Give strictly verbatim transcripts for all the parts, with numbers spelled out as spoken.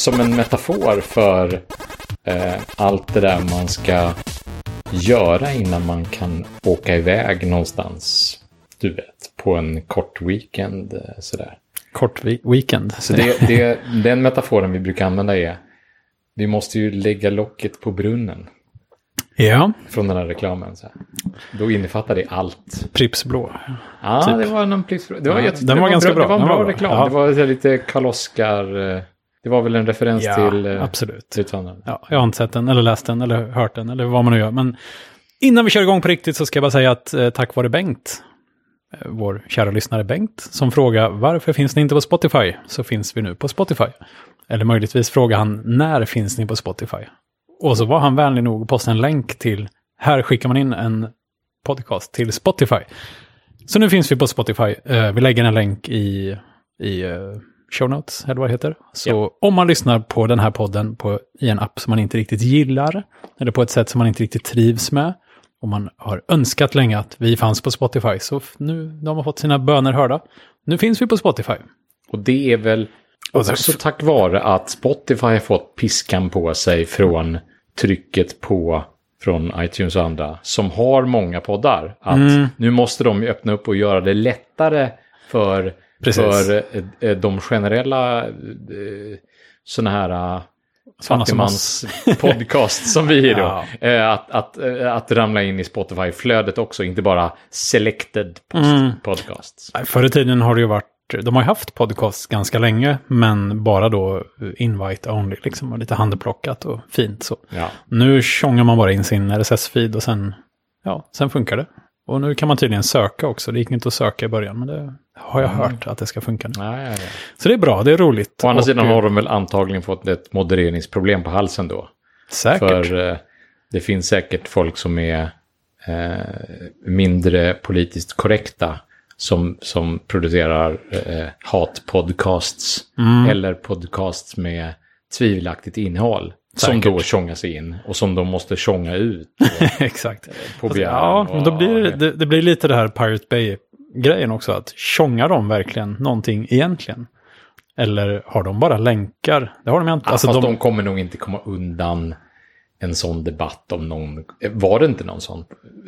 som en metafor för eh, allt det där man ska göra innan man kan åka iväg någonstans. Du vet, på en kort weekend. Sådär. Kort vi- weekend. Så det, det, den metaforen vi brukar använda är vi måste ju lägga locket på brunnen. Ja. Från den här reklamen. Så här. Då innefattar det allt. Pripps blå. Ja, typ. Det var någon Pripps blå. Det var, ja, jätte, den det var, var ganska bra. bra. Det var en bra, bra reklam. Ja. Det var lite Karl Oskar. Det var väl en referens ja, till... Absolut. Utan, ja, jag har inte sett den eller läst den eller hört den eller vad man nu gör. Men innan vi kör igång på riktigt så ska jag bara säga att eh, tack vare Bengt, vår kära lyssnare Bengt, som frågar varför finns ni inte på Spotify, så finns vi nu på Spotify. Eller möjligtvis frågar han när finns ni på Spotify? Och så var han vänlig nog att posta en länk till, här skickar man in en podcast till Spotify. Så nu finns vi på Spotify. Vi lägger en länk i, i show notes, eller vad det heter. Så ja. Om man lyssnar på den här podden på, i en app som man inte riktigt gillar, eller på ett sätt som man inte riktigt trivs med, och man har önskat länge att vi fanns på Spotify, så nu de har fått sina böner hörda. Nu finns vi på Spotify. Och det är väl också tack vare att Spotify har fått piskan på sig från trycket på från iTunes och andra som har många poddar. Att mm. nu måste de öppna upp och göra det lättare för, för de generella sådana här... Fattigmans podcast som vi är då. Ja. Att, att, att ramla in i Spotify-flödet också. Inte bara selected mm. podcasts. Förr i tiden har det ju varit... De har ju haft podcasts ganska länge. Men bara då invite only. Liksom, och lite handplockat och fint så. Ja. Nu tjongar man bara in sin R S S-feed. Och sen, ja, sen funkar det. Och nu kan man tydligen söka också. Det gick inte att söka i början. Men det har jag mm. hört att det ska funka nu. Nej, nej, nej. Så det är bra, det är roligt. Å andra och, sidan har de väl antagligen fått ett modereringsproblem på halsen då. Säkert. För eh, det finns säkert folk som är eh, mindre politiskt korrekta. Som, som producerar eh, hatpodcasts. Mm. Eller podcasts med tvivelaktigt innehåll. Säkert. Som då tjongas in och som de måste tjonga ut. Exakt. På alltså, ja, och, men då blir det, det blir lite det här Pirate Bay-grejen också. Att tjongar de verkligen någonting egentligen? Eller har de bara länkar? Det har de inte. Ja, alltså, fast de... de kommer nog inte komma undan en sån debatt om någon... Var det inte någon sån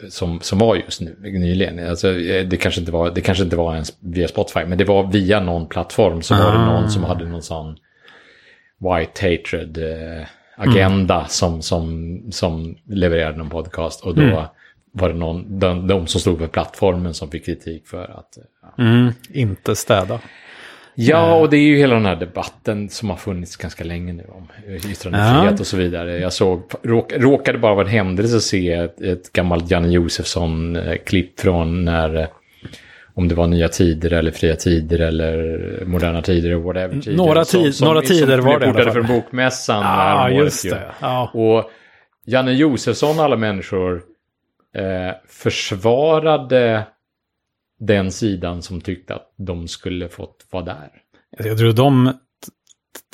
som, som var just nu, nyligen? Alltså, det kanske inte var, det kanske inte var ens via Spotify, men det var via någon plattform så ah. var det någon som hade någon sån white hatred... Eh, agenda mm. som, som, som levererade någon podcast och då mm. var det någon, de, de som stod för plattformen som fick kritik för att ja. mm, inte städa. Ja, och det är ju hela den här debatten som har funnits ganska länge nu om yttrandefrihet ja. och så vidare. Jag såg, råk, råkade bara vara en händelse se ett, ett gammalt Janne Josefsson klipp från när om det var nya tider eller fria tider eller moderna tider och whatever tider. Några, tid, som, några som, tider som var det i alla fall. För bokmässan. Ja, just det. Ja. Och Janne Josefsson alla människor eh, försvarade den sidan som tyckte att de skulle fått vara där. Jag tror de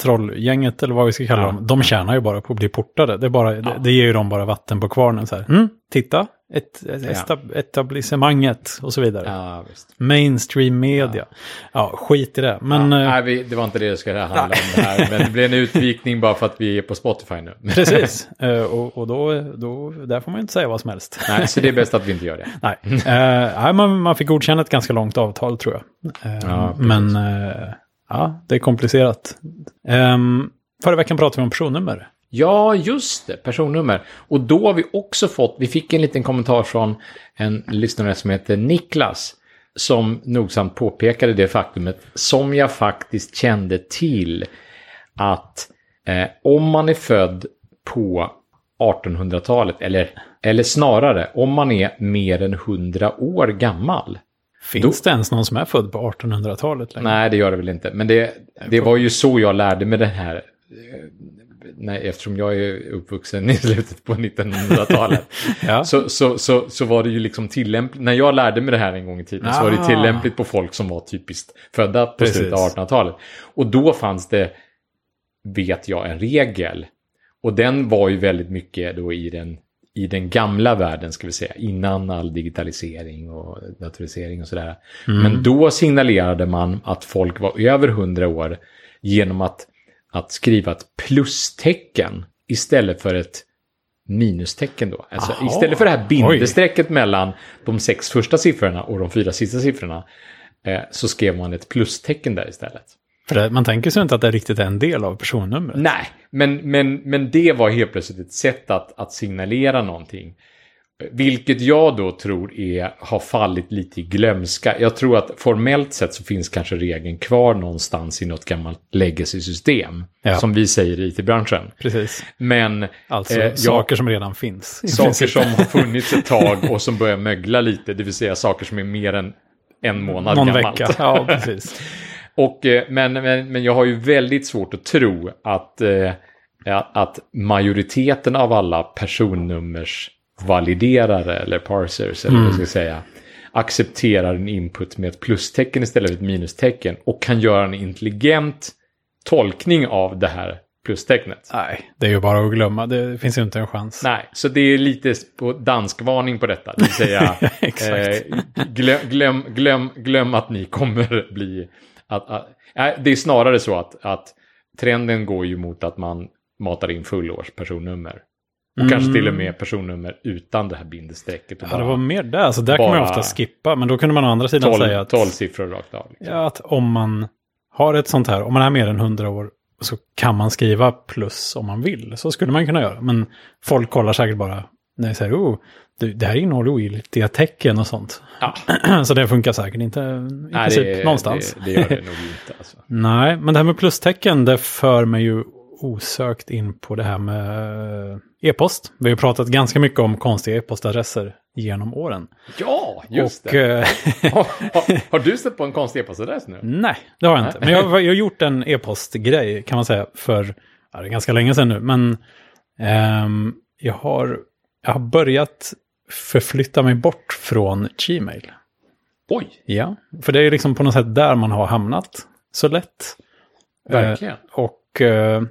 trollgänget eller vad vi ska kalla ja. dem, de tjänar ju bara på att bli portade. Det, är bara, ja. det, det ger ju dem bara vatten på kvarnen. Så här. Mm, titta. Ett, ett estab- etablissemanget och så vidare. Ja, visst. Mainstream media. Ja. ja, skit i det. Men, ja, nej, vi, det var inte det det skulle handla om det här. Men det blev en utvikning bara för att vi är på Spotify nu. Precis. och och då, då, där får man ju inte säga vad som helst. Nej, så det är bäst att vi inte gör det. nej, uh, man, man fick godkänna ett ganska långt avtal tror jag. Uh, ja, men uh, ja, det är komplicerat. Um, förra veckan pratade vi om personnummer. Ja, just det. Personnummer. Och då har vi också fått, vi fick en liten kommentar från en lyssnare som heter Niklas som nogsamt påpekade det faktumet som jag faktiskt kände till att eh, om man är född på artonhundratalet eller, eller snarare om man är mer än hundra år gammal. Finns då, det ens någon som är född på artonhundratalet? Längre? Nej, det gör det väl inte. Men det, det var ju så jag lärde mig den här... Nej, eftersom jag är uppvuxen i slutet på nittonhundratalet ja. så, så, så, så var det ju liksom tillämpligt. När jag lärde mig det här en gång i tiden ah. så var det tillämpligt på folk som var typiskt födda på Precis. slutet av artonhundratalet. Och då fanns det, vet jag, en regel. Och den var ju väldigt mycket då i den, i den gamla världen ska vi säga. Innan all digitalisering och datorisering och sådär. Mm. Men då signalerade man att folk var över hundra år genom att att skriva ett plustecken istället för ett minustecken då. Alltså aha, istället för det här bindestrecket oj. mellan de sex första siffrorna och de fyra sista siffrorna eh, så skrev man ett plustecken där istället. För det, man tänker sig inte att det riktigt är en del av personnumret. Nej, men, men, men det var helt plötsligt ett sätt att, att signalera någonting. Vilket jag då tror är, har fallit lite i glömska. Jag tror att formellt sett så finns kanske regeln kvar någonstans i något gammalt legacy-system. Ja. Som vi säger i it-branschen. Precis. Men, alltså eh, saker jag, som redan finns. Saker princip. som har funnits ett tag och som börjar mögla lite. Det vill säga saker som är mer än en månad Någon gammalt. Vecka. Ja, precis. och, men, men, men jag har ju väldigt svårt att tro att, eh, att majoriteten av alla personnummers validerare eller parsers eller mm. vad ska jag säga, accepterar en input med ett plustecken istället för ett minustecken och kan göra en intelligent tolkning av det här plustecknet. Nej, det är ju bara att glömma. Det finns ju inte en chans. Nej, så det är lite på danskvarning på detta. Det vill säga, eh, glöm, glöm, glöm, glöm att ni kommer bli... Att, att, äh, det är snarare så att, att trenden går ju mot att man matar in fullårs personnummer. Och mm. kanske till och med personnummer utan det här bindestrecket. Ja, bara, det var mer där. Alltså där kan man ofta skippa. Men då kunde man å andra sidan tolv, säga att... tolv siffror rakt av. Liksom. Ja, att om man har ett sånt här, om man är mer än hundra år så kan man skriva plus om man vill. Så skulle man kunna göra. Men folk kollar säkert bara när jag säger, oh, det här innehåller ogiltiga tecken och sånt. Ja. så det funkar säkert inte i Nej, princip det, någonstans. Det, det gör det nog inte. Alltså. Nej, men det här med plustecken, det för mig ju osökt in på det här med e-post. Vi har pratat ganska mycket om konstiga e-postadresser genom åren. Ja, just och, det. har, har, har du sett på en konstig e-postadress nu? Nej, det har jag inte. Men jag, jag har gjort en e-postgrej kan man säga för ja, det är ganska länge sedan nu. Men eh, jag, har, jag har börjat förflytta mig bort från Gmail. Oj! Ja, för det är liksom på något sätt där man har hamnat så lätt. Verkligen. Eh, och... Eh,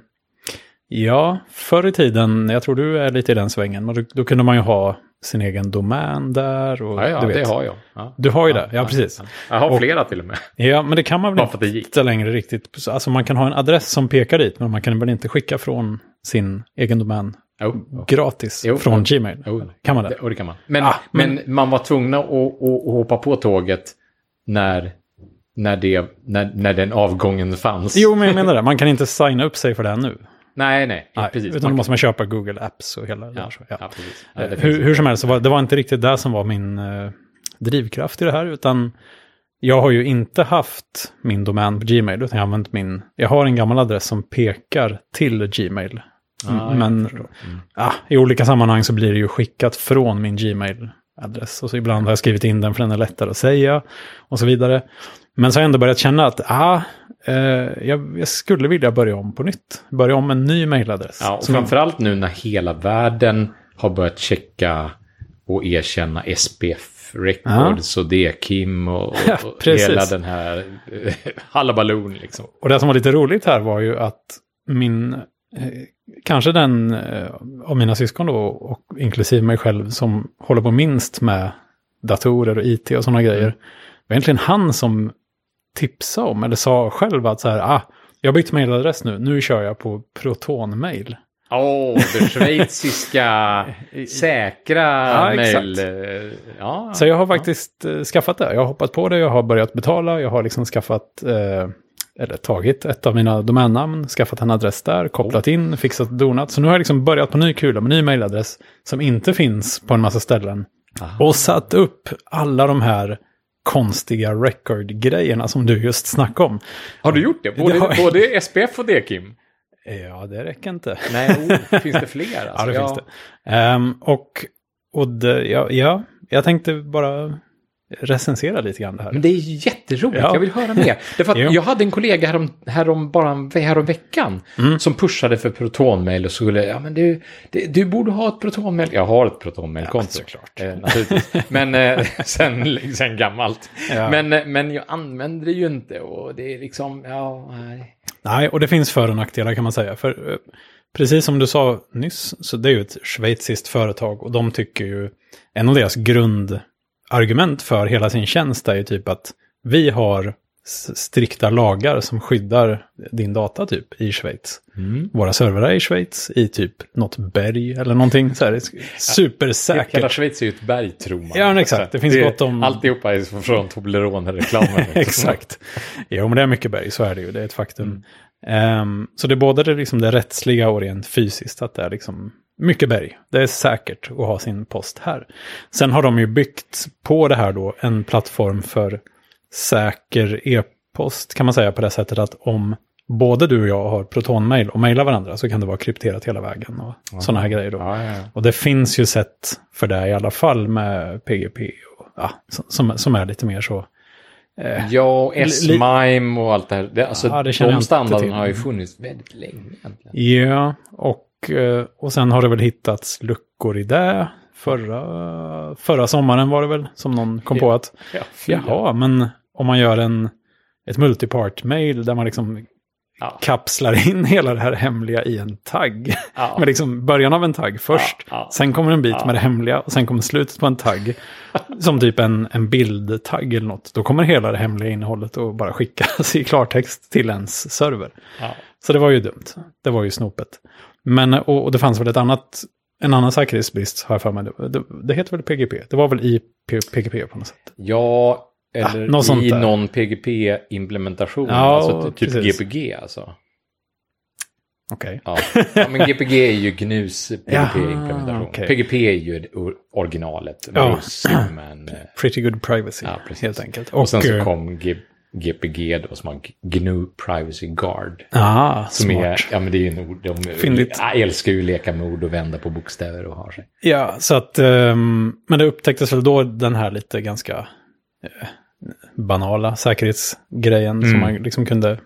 Ja, förr i tiden, jag tror du är lite i den svängen, men då, då kunde man ju ha sin egen domän där. Och, ja, ja du vet, det har jag. Ja. Du har ju ja, det, ja, ja precis. Ja. Jag har och, flera till och med. Ja, men det kan man väl inte gick. längre riktigt. Alltså man kan ha en adress som pekar dit, men man kan väl inte skicka från sin egen domän oh, oh. gratis oh, från oh, Gmail. Oh, kan man det? Och det kan man. Men, ah, men, men man var tvungna att, att hoppa på tåget när... När, det, när, när den avgången fanns. Jo, men jag menar det. Man kan inte signa upp sig för det nu. Nej, nej. nej precis. Utan då måste man köpa Google Apps och hela ja, det där. Så, ja. Ja, precis. Ja, det hur, hur som helst, så var, det var inte riktigt det som var min eh, drivkraft i det här. Utan jag har ju inte haft min domän på Gmail. Utan jag har använt min... Jag har en gammal adress som pekar till Gmail. Ah, men mm. ah, i olika sammanhang så blir det ju skickat från min Gmail-adress. Och så ibland har jag skrivit in den för den är lättare att säga. Och så vidare. Men så har jag ändå börjat känna att ah, eh, jag, jag skulle vilja börja om på nytt. Börja om en ny mejladress. Ja, och som... framförallt nu när hela världen har börjat checka och erkänna S P F records ja. och D K I M och, och, ja, och hela den här halabalon liksom. Och det som var lite roligt här var ju att min, eh, kanske den eh, av mina syskon då, och inklusive mig själv som håller på minst med datorer och I T och sådana grejer. Det var egentligen han som tipsade om eller sa själv att så här, ah, jag har bytt mailadress nu, nu kör jag på Protonmail. Åh, oh, det schweiziska säkra ja, mail. Ja, så jag har ja. faktiskt eh, skaffat det. Jag har hoppat på det, jag har börjat betala, jag har liksom skaffat, eh, eller tagit ett av mina domännamn, skaffat en adress där, kopplat oh. in, fixat donat. Så nu har jag liksom börjat på ny kula med ny mailadress som inte finns på en massa ställen. Aha. Och satt upp alla de här konstiga record-grejerna som du just snackade om. Har du gjort det? Både, det har... både S P F och D K I M? Ja, det räcker inte. Nej, oh, finns det fler? Alltså? Ja, det ja. finns det. Um, och och det, ja, ja, jag tänkte bara recensera lite grann det här. Men det är jätteroligt, ja. jag vill höra mer. Därför att jag hade en kollega härom, härom, bara, härom veckan mm. som pushade för Protonmail och skulle, ja men du, du, du borde ha ett Protonmail. Jag har ett Protonmail-konto. Ja, såklart. Eh, naturligtvis. men eh, sen, sen gammalt. Ja. Men, men jag använder det ju inte och det är liksom, ja nej. Nej, och det finns för- och nackdelar kan man säga. För eh, precis som du sa nyss så det är ju ett schweiziskt företag och de tycker ju, en av deras grund argument för hela sin tjänst är ju typ att vi har strikta lagar som skyddar din data typ i Schweiz. Mm. Våra servrar i Schweiz i typ något berg eller någonting så här supersäkert. Hela Schweiz är ju ett berg, tror man. Ja, exakt. Det finns det gott om... Alltihopa är från Toblerone-reklamen. Exakt. Jo, men det är mycket berg, så är det ju. Det är ett faktum. Mm. Um, så det är både det, liksom det rättsliga och rent fysiskt att det är liksom mycket berg. Det är säkert att ha sin post här. Sen har de ju byggt på det här då en plattform för säker e-post, kan man säga, på det sättet att om både du och jag har Protonmail och mejlar varandra så kan det vara krypterat hela vägen och ja. sådana här grejer då. Ja, ja, ja. Och det finns ju sätt för det i alla fall med P G P och, ja, som, som är lite mer så eh, ja, och S-MIME och allt det här. Det, alltså, ja, det de standarden har ju funnits väldigt länge egentligen. Ja, och och sen har det väl hittats luckor i det. Förra, förra sommaren var det väl som någon kom ja. på att ja, jaha, men om man gör en, ett multipart-mail där man liksom ja. kapslar in hela det här hemliga i en tagg. Ja. Med liksom början av en tagg först. Ja. Ja. Sen kommer en bit ja. med det hemliga och sen kommer slutet på en tagg. Som typ en, en bildtagg eller något. Då kommer hela det hemliga innehållet och bara skickas i klartext till ens server. Ja. Så det var ju dumt. Det var ju snopet. Men, och, och det fanns väl ett annat... En annan säkerhetsbrist har jag för mig. Det, det heter väl P G P? Det var väl i P G P på något sätt? Ja, eller ah, något i någon P G P-implementation. Ja, alltså typ precis. G P G alltså. Okej. Okay. Ja. Ja, men G P G är ju G N Us P G P-implementation. Okay. P G P är ju originalet. Ja. Men, Pretty Good Privacy, ja, helt enkelt. Och, och sen så kom G P G. G P G då, som har G N U Privacy Guard. Ah, som smart. Är, ja, men det är ju en ord. De älskar ju leka med ord och vända på bokstäver och har sig. Ja, så att, um, men det upptäcktes väl då den här lite ganska eh, banala säkerhetsgrejen mm. som man liksom kunde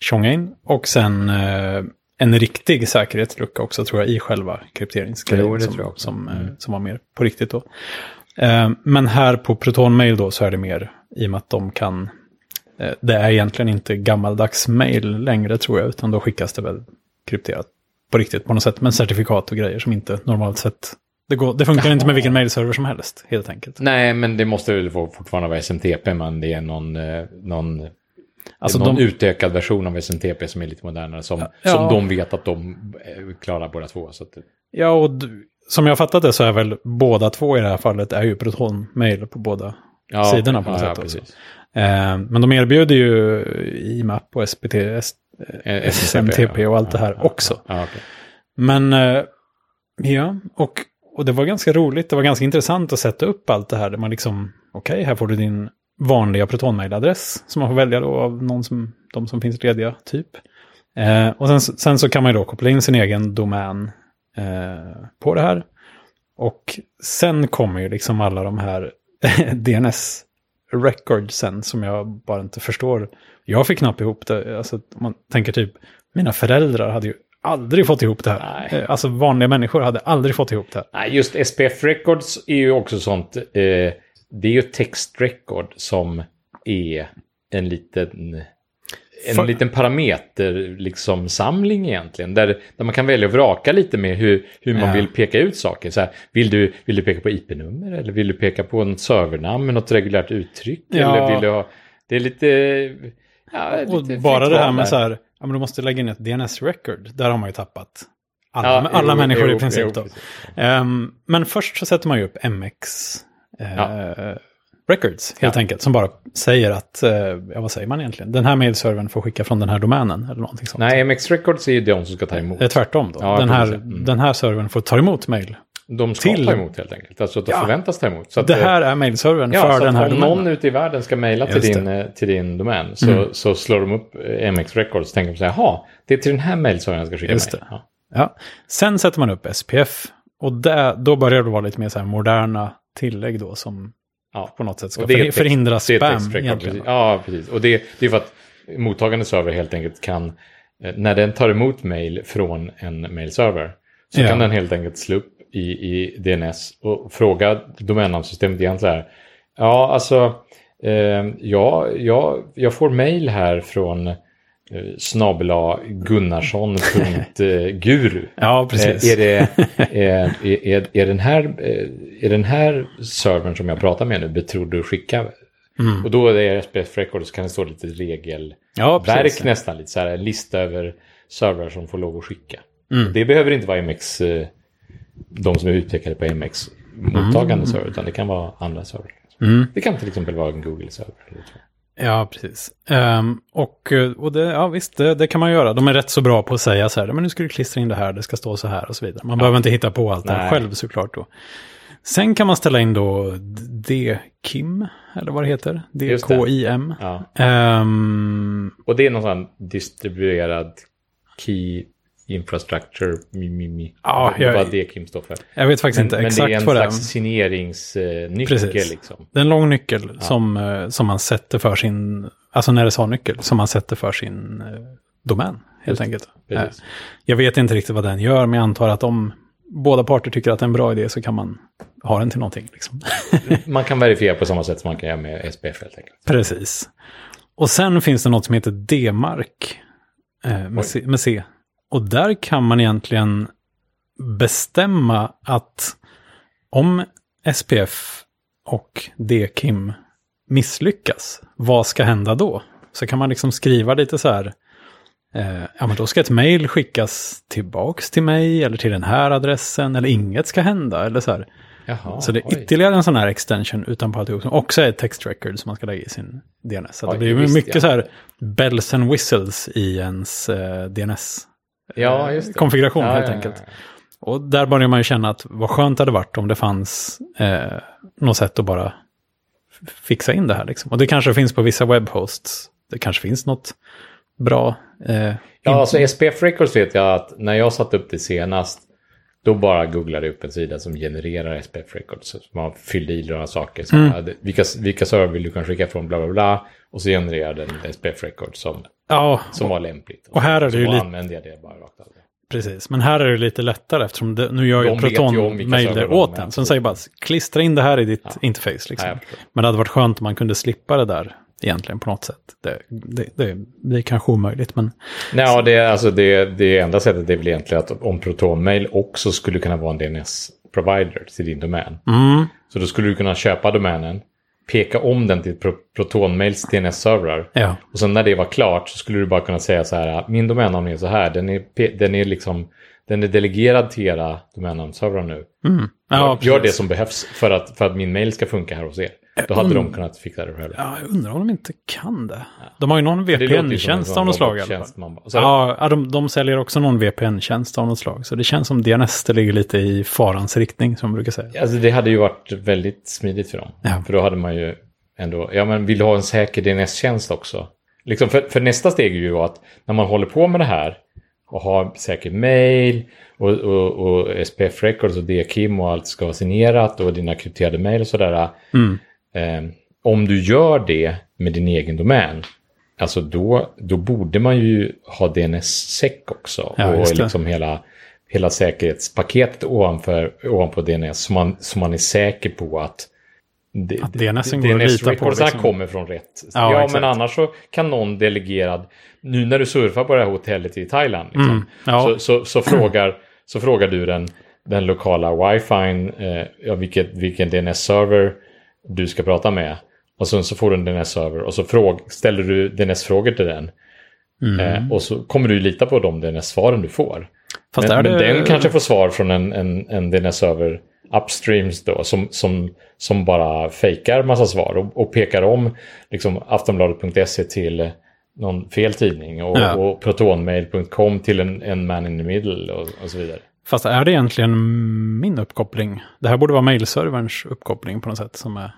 tjonga in. Och sen eh, en riktig säkerhetslucka också, tror jag, i själva krypteringsgrejen. Jo, det som, tror jag också. Som, mm. eh, som var mer på riktigt då. Eh, men här på Protonmail då så är det mer i och med att de kan... Det är egentligen inte gammaldags mail längre, tror jag, utan då skickas det väl krypterat på riktigt på något sätt. Men certifikat och grejer som inte normalt sett... Det, går, det funkar ja. inte med vilken mailserver som helst, helt enkelt. Nej, men det måste väl fortfarande vara S M T P, men det är någon, någon, alltså det är någon de, utökad version av S M T P som är lite modernare, som, ja, som de vet att de klarar båda två. Så att... Ja, och du, som jag fattat det så är väl båda två i det här fallet är ju Protonmail på båda ja, sidorna på något ja, sätt. Ja, precis. Men de erbjuder ju I M A P och S P T, S M T P och allt det här också. Men ja, och, och det var ganska roligt. Det var ganska intressant att sätta upp allt det här. Där man liksom, okej, okay, här får du din vanliga Protonmail-adress som man får välja då av någon som, de som finns lediga typ. Eh, och sen, sen så kan man ju då koppla in sin egen domän eh, på det här. Och sen kommer ju liksom alla de här D N S record sen som jag bara inte förstår. Jag fick knappt ihop det. Alltså, om man tänker typ, mina föräldrar hade ju aldrig fått ihop det här. Nej. Alltså vanliga människor hade aldrig fått ihop det här. Nej, just S P F records är ju också sånt. Eh, det är ju textrekord som är en liten... En För... liten parameter liksom samling egentligen. Där, där man kan välja att vraka lite mer hur, hur man ja. vill peka ut saker. Så här, vill, du, vill du peka på I P-nummer? Eller vill du peka på något servernamn med något reguljärt uttryck? Ja. Eller vill du ha... Det är lite... Ja, lite och bara det här med där. Så här... Ja, men du måste lägga in ett D N S-record. Där har man ju tappat alla, ja, alla jo, människor jo, i princip. Jo, då. Um, men först så sätter man ju upp M X... Uh, ja. Records, helt ja. enkelt, som bara säger att, eh, ja, vad säger man egentligen? Den här mailservern får skicka från den här domänen eller någonting sånt. Nej, M X Records är ju de som ska ta emot. Det är tvärtom då. Ja, den, här, mm. den här servern får ta emot mail. De ska till... ta emot helt enkelt, alltså de ja. förväntas ta emot. Så att, det här är mailservern ja, för den här domänen. Någon ute i världen ska mejla till din, till din domän så, mm. så slår de upp M X Records och tänker på sig, jaha, det är till den här mailservern jag ska skicka Just mail. Det. Ja. Ja. Sen sätter man upp S P F och där, då börjar det vara lite mer så här moderna tillägg då som Ja, på något sätt ska för, förhindra spam egentligen. Ja, precis. Och det, det är för att mottagande server helt enkelt kan, när den tar emot mail från en mailserver, så ja. kan den helt enkelt slå upp i, i D N S och fråga domännamnsystemet igen så här. Ja, alltså, eh, ja, ja, jag får mail här från eh, snabela gunnarsson punkt guru. Ja, precis. Eh, är, det, eh, är, är, är den här... Eh, Är den här servern som jag pratar med nu betrodd att skicka Mm. Och då är det S P F record, så kan det stå lite regelverk, ja, nästan lite så här, en lista över servrar som får lov att skicka. Mm. Det behöver inte vara M X, de som är utpekade på M X mottagande mm. server, utan det kan vara andra server. Mm. Det kan till exempel vara en Google server. Ja, precis. Um, och och det, ja, visst, det, det kan man göra. De är rätt så bra på att säga så här, men nu ska du klistra in det här, det ska stå så här och så vidare. Man ja. behöver inte hitta på allt Nej. det här själv såklart då. Sen kan man ställa in då D K I M, eller vad det heter. D K I M. Ja. Um, och det är någon sån distribuerad key infrastructure. Mimimi. Ja, jag, vad D K I M står för. Jag vet faktiskt men, inte men exakt vad det är. Men det är en slags signeringsnyckel. Precis. Liksom. Det är en lång nyckel ja. som, som man sätter för sin, alltså en R S A-nyckel som man sätter för sin domän, helt enkelt. Precis. Jag vet inte riktigt vad den gör, men jag antar att om båda parter tycker att det är en bra idé så kan man ha den till någonting. Liksom. Man kan verifiera på samma sätt som man kan göra med S P F helt enkelt. Precis. Och sen finns det något som heter D M A R C eh, med, C, med C. Och där kan man egentligen bestämma att om S P F och D K I M misslyckas, vad ska hända då? Så kan man liksom skriva lite så här, ja, men då ska ett mejl skickas tillbaks till mig eller till den här adressen eller inget ska hända eller så här. Jaha, så det är ytterligare oj. en sån här extension utanpå att det också är ett text record som man ska lägga i sin D N S. Så oj, det blir visst, mycket ja. så här bells and whistles i ens eh, D N S ja, just det. konfiguration ja, helt ja, enkelt. Ja, ja, ja. Och där börjar man ju känna att vad skönt det hade varit om det fanns eh, något sätt att bara fixa in det här liksom. Och det kanske finns på vissa webhosts. Det kanske finns något bra. Eh, ja, alltså S P F Records vet jag att när jag satt upp det senast, då bara googlade jag upp en sida som genererar S P F Records. Så man fyllde i några saker. Så mm. hade, vilka, vilka server vill du kan skicka från bla bla bla. Och så genererar den S P F Records som, ja, som var lämpligt. Och, och här är det ju lite... använde jag det bara rakt av. Precis, men här är det lite lättare eftersom det, nu gör ju Protonmail det åt den. Så den säger bara, klistra in det här i ditt ja. interface. Liksom. Ja, men det hade varit skönt om man kunde slippa det där. Egentligen på något sätt. Det, det, det, det är kanske omöjligt, men... Nej, det, alltså det, det enda sättet är väl egentligen att om Protonmail också skulle kunna vara en D N S-provider till din domän. Mm. Så då skulle du kunna köpa domänen, peka om den till Pro- Protonmails D N S-servrar. Ja. Och sen när det var klart så skulle du bara kunna säga så här att min domännamn är så här, den är, den är liksom... Den är delegerad till era domännamnsservrar nu. Mm. Ja, gör det som behövs för att, för att min mail ska funka här hos er. Då hade Und... de kunnat fixa det själva. Ja, jag undrar om de inte kan det. Ja. De har ju någon V P N-tjänst av något slag. Ja, de, de säljer också någon V P N-tjänst av något slag. Så det känns som D N S det ligger lite i farans riktning, som man brukar säga. Alltså, det hade ju varit väldigt smidigt för dem. Ja. För då hade man ju ändå... Ja, men vill du ha en säker D N S-tjänst också? Liksom för, för nästa steg är ju att när man håller på med det här och ha säkert mail och, och, och S P F records och D K I M och allt ska vara signerat och dina krypterade mail och sådär. Mm. Eh, om du gör det med din egen domän, alltså då, då borde man ju ha D N S-sec också. Ja, och liksom hela, hela säkerhetspaketet ovanför, ovanpå D N S så man, så man är säker på att Det, att D N S-records liksom. kommer från rätt. Ja, ja men annars så kan någon delegerad, nu när du surfar på det här hotellet i Thailand, liksom, mm, ja. så, så, så, frågar, så frågar du den, den lokala wifi, eh, vilket, vilken D N S-server du ska prata med. Och sen så får du en D N S-server och så fråga, ställer du D N S-frågor till den. Mm. Eh, och så kommer du lita på de D N S-svaren du får. Fast men, men det... den kanske får svar från en, en, en D N S-server upstreams då, som, som, som bara fejkar massa svar och, och pekar om liksom aftonbladet punkt se till någon fel tidning och, ja. och protonmail punkt com till en, en man in the middle och, och så vidare. Fast är det egentligen min uppkoppling? Det här borde vara mailserverns uppkoppling på något sätt som är...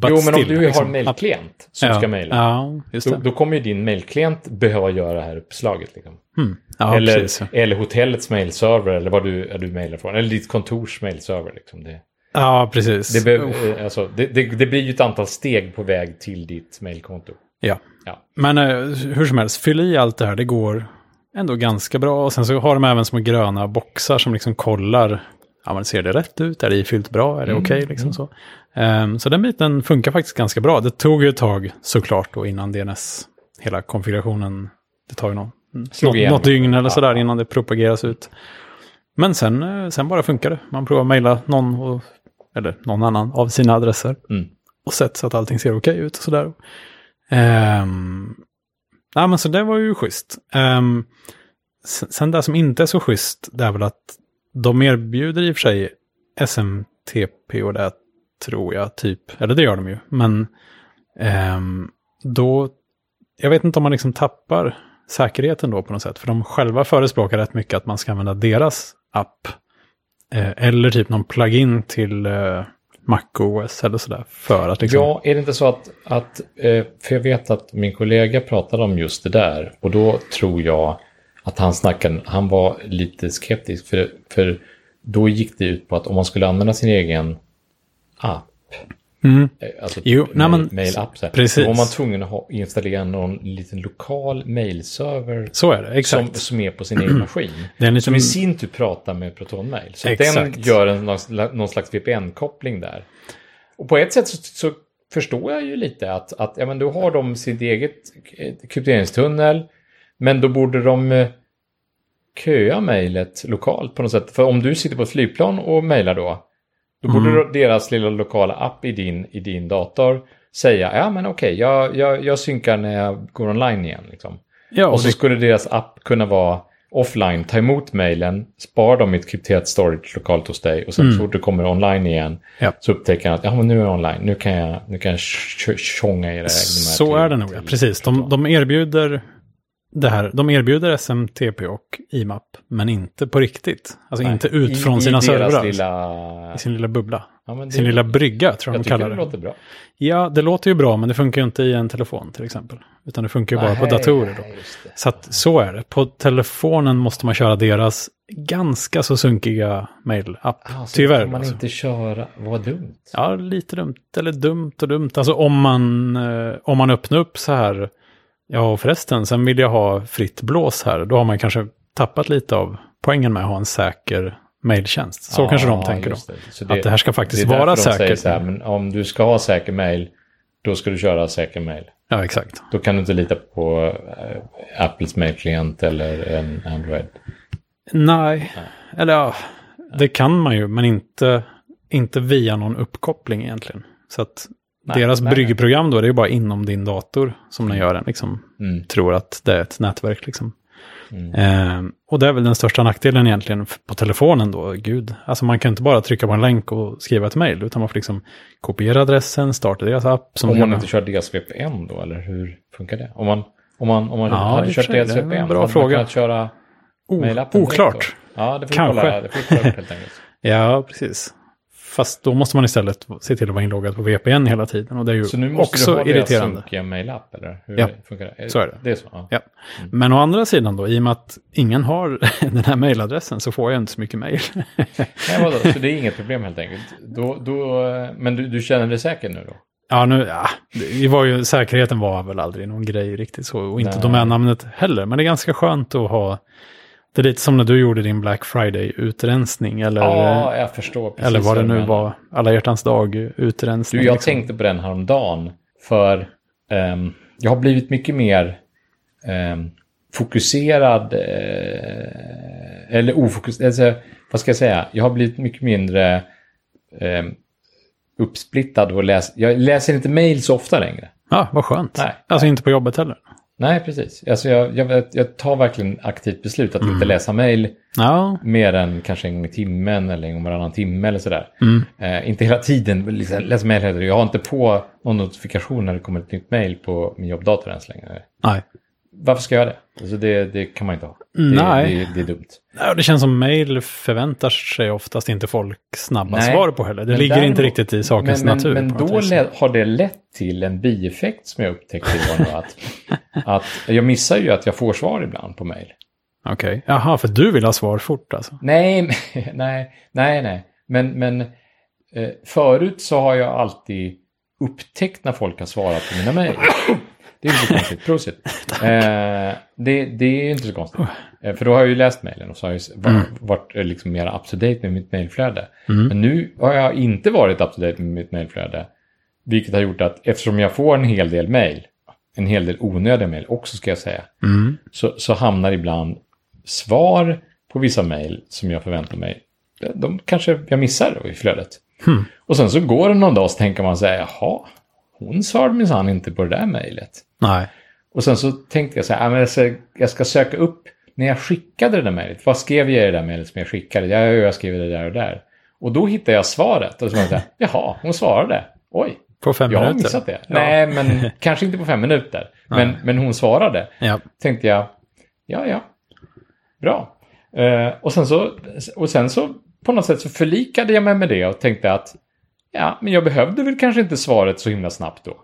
But jo, men still, om du liksom, har en mailklient som ja, ska mejla, ja, då, då kommer ju din mailklient behöva göra det här uppslaget. Liksom. Mm, ja, eller, precis, ja. eller hotellets mailserver, eller vad du, är du mejlar från. Eller ditt kontors mailserver. Liksom. Det, ja, precis. Det, be- alltså, det, det, det blir ju ett antal steg på väg till ditt mailkonto. Ja, ja. men eh, hur som helst, fyll i allt det här. Det går ändå ganska bra. Och sen så har de även små gröna boxar som liksom kollar. Ja, men ser det rätt ut? Är det ifyllt bra? Är det okej? Okay? Liksom mm. så. Um, så den biten funkar faktiskt ganska bra. Det tog ju ett tag såklart då innan D N S, hela konfigurationen, det tar ju någon, något, något dygn eller ja. sådär innan det propageras ut. Men sen, sen bara funkar det. Man provar att mejla någon och, eller någon annan av sina adresser. Mm. och sett så att allting ser okej ut och sådär. Um, ja, men så det var ju schysst. Um, sen det som inte är så schysst, det är väl att de erbjuder i och för sig S M T P och det tror jag typ, eller det gör de ju, men um, då, jag vet inte om man liksom tappar säkerheten då på något sätt, för de själva förespråkar rätt mycket att man ska använda deras app eh, eller typ någon plugin till eh, macOS eller sådär för att liksom... Ja, är det inte så att, att eh, för jag vet att min kollega pratade om just det där, och då tror jag att han snackade, han var lite skeptisk för, för då gick det ut på att om man skulle använda sin egen app, mm. alltså jo, nej, men, mail-app så här, precis. Då var man tvungen att ha, installera någon liten lokal mailserver så är det, exakt. Som, som är på sin egen maskin liten... som i sin tur pratar med Protonmail, så den gör en, någon slags V P N-koppling där, och på ett sätt så, så förstår jag ju lite att, att ja, men då har de sitt eget krypteringstunnel, men då borde de köa mejlet lokalt på något sätt. För om du sitter på ett flygplan och mejlar då, då mm. borde deras lilla lokala app i din, i din dator säga, ja men okej, jag, jag, jag synkar när jag går online igen. Liksom. Ja, och, och så det... skulle deras app kunna vara offline, ta emot mejlen, spara dem i ett krypterat storage lokalt hos dig. Och sen mm. så fort du kommer online igen, ja. Så upptäcker han att ja, men nu är jag online, nu kan jag, nu kan jag tjonga i det här. Så till, är det nog, till, ja, precis. De, de erbjuder... Det här, de erbjuder S M T P och I M A P, men inte på riktigt. Alltså nej, inte ut från i, sina i servrar. Lilla... I sin lilla bubbla. Ja, det... Sin lilla brygga, tror jag de kallar det. Jag tycker det låter bra. Ja, det låter ju bra, men det funkar ju inte i en telefon till exempel. Utan det funkar ju nej, bara på datorer. Då. Nej, så att, så är det. På telefonen måste man köra deras ganska så sunkiga mail-app. Ah, så tyvärr. Så man alltså. Inte köra, vad dumt. Ja, lite dumt. Eller dumt och dumt. Alltså om man, om man öppnar upp så här... Ja, och förresten, sen vill jag ha fritt blås här. Då har man kanske tappat lite av poängen med att ha en säker mejltjänst. Så ja, kanske de tänker då. Det. Att det här ska faktiskt vara säkert. Så här, men om du ska ha säker mejl, då ska du köra säker mejl. Ja, exakt. Då kan du inte lita på äh, Apples mejlklient eller en Android. Nej, Nej. eller ja, det kan man ju, men inte, inte via någon uppkoppling egentligen. Så att... Nej, deras nej, bryggprogram då, det är ju bara inom din dator som den gör den, liksom, mm. tror att det är ett nätverk, liksom. Mm. Eh, och det är väl den största nackdelen egentligen på telefonen då, gud. Alltså man kan inte bara trycka på en länk och skriva ett mejl, utan man får liksom kopiera adressen, starta deras app. Som om man gärna... inte kör deras V P N då, eller hur funkar det? Om man, om man, om man ja, hade kört deras V P N, bra hade man fråga. Kunnat köra oh, mejlappen. Oklart. Ja, det får kanske. Kolla, det får kolla upp helt enkelt. Ja, precis. Fast då måste man istället se till att vara inloggad på V P N hela tiden. Och det är ju så nu måste också du ha irriterande. Deras mail-app, eller? Hur ja, funkar det? Är så är det. Det är så, ja. Ja. Mm. Men å andra sidan då, i och med att ingen har den här mailadressen så får jag inte så mycket mail. Nej, vadå? Så det är inget problem helt enkelt. Då, då, men du, du känner dig säker nu då? Ja, nu, ja. Det var ju, säkerheten var väl aldrig någon grej riktigt så. Och inte domännamnet heller. Men det är ganska skönt att ha... Det är lite som när du gjorde din Black Friday-utrensning. Eller, ja, jag förstår. Precis eller vad det nu var. Alla hjärtans dag-utrensning. Du, jag liksom. tänkte på den häromdagen. För um, jag har blivit mycket mer um, fokuserad. Uh, eller ofokuserad. Alltså, vad ska jag säga? Jag har blivit mycket mindre um, uppsplittad. Och läs- jag läser inte mejl så ofta längre. Ja, vad skönt. Nej, alltså nej. Inte på jobbet heller. Nej, precis. Alltså jag, jag, jag tar verkligen aktivt beslut att mm. inte läsa mejl ja. Mer än kanske en gång i timmen eller en gång varannan timme eller sådär. Mm. Eh, inte hela tiden liksom, läsa mejl heller. Jag har inte på någon notifikation när det kommer ett nytt mejl på min jobbdator ens längre. Nej. Varför ska jag göra det? Alltså det, det kan man inte ha. Det, Nej. Det, det, det är dumt. Nej, det känns som mejl förväntar sig oftast inte folk snabba Nej. Svar på heller. Det men ligger inte då, riktigt i sakens men, natur. Men, men då le, har det lett till en bieffekt som jag upptäckte igår. att, att jag missar ju att jag får svar ibland på mejl. Okej. Okay. Jaha, för du vill ha svar fort alltså. Nej, nej, nej, nej. Men, men förut så har jag alltid upptäckt när folk har svarat på mina mejl. Det är inte så konstigt, prosit. eh, det, det är inte så konstigt. Eh, för då har jag ju läst mejlen och så har jag ju varit, mm. varit liksom mer up-to-date med mitt mejlflöde. Mm. Men nu har jag inte varit up-to-date med mitt mejlflöde. Vilket har gjort att eftersom jag får en hel del mejl, en hel del onödiga mejl också ska jag säga. Mm. Så, så hamnar ibland svar på vissa mejl som jag förväntar mig. De kanske jag missar då i flödet. Hmm. Och sen så går det någon dag så tänker man så här, jaha, hon svarade minsann inte på det där mejlet. Nej. Och sen så tänkte jag så här, jag ska, jag ska söka upp när jag skickade det där mejlet. Vad skrev jag i det där mejlet som jag skickade? Jag, jag skrev det där och där. Och då hittade jag svaret. Och så tänkte jag, jaha, hon svarade. Oj. På fem jag minuter? Jag har missat det. Ja. Nej, men kanske inte på fem minuter. Men, men hon svarade. Ja. Tänkte jag, ja, ja. Bra. Uh, och, sen så, och sen så på något sätt så förlikade jag mig med det och tänkte att ja, men jag behövde väl kanske inte svaret så himla snabbt då.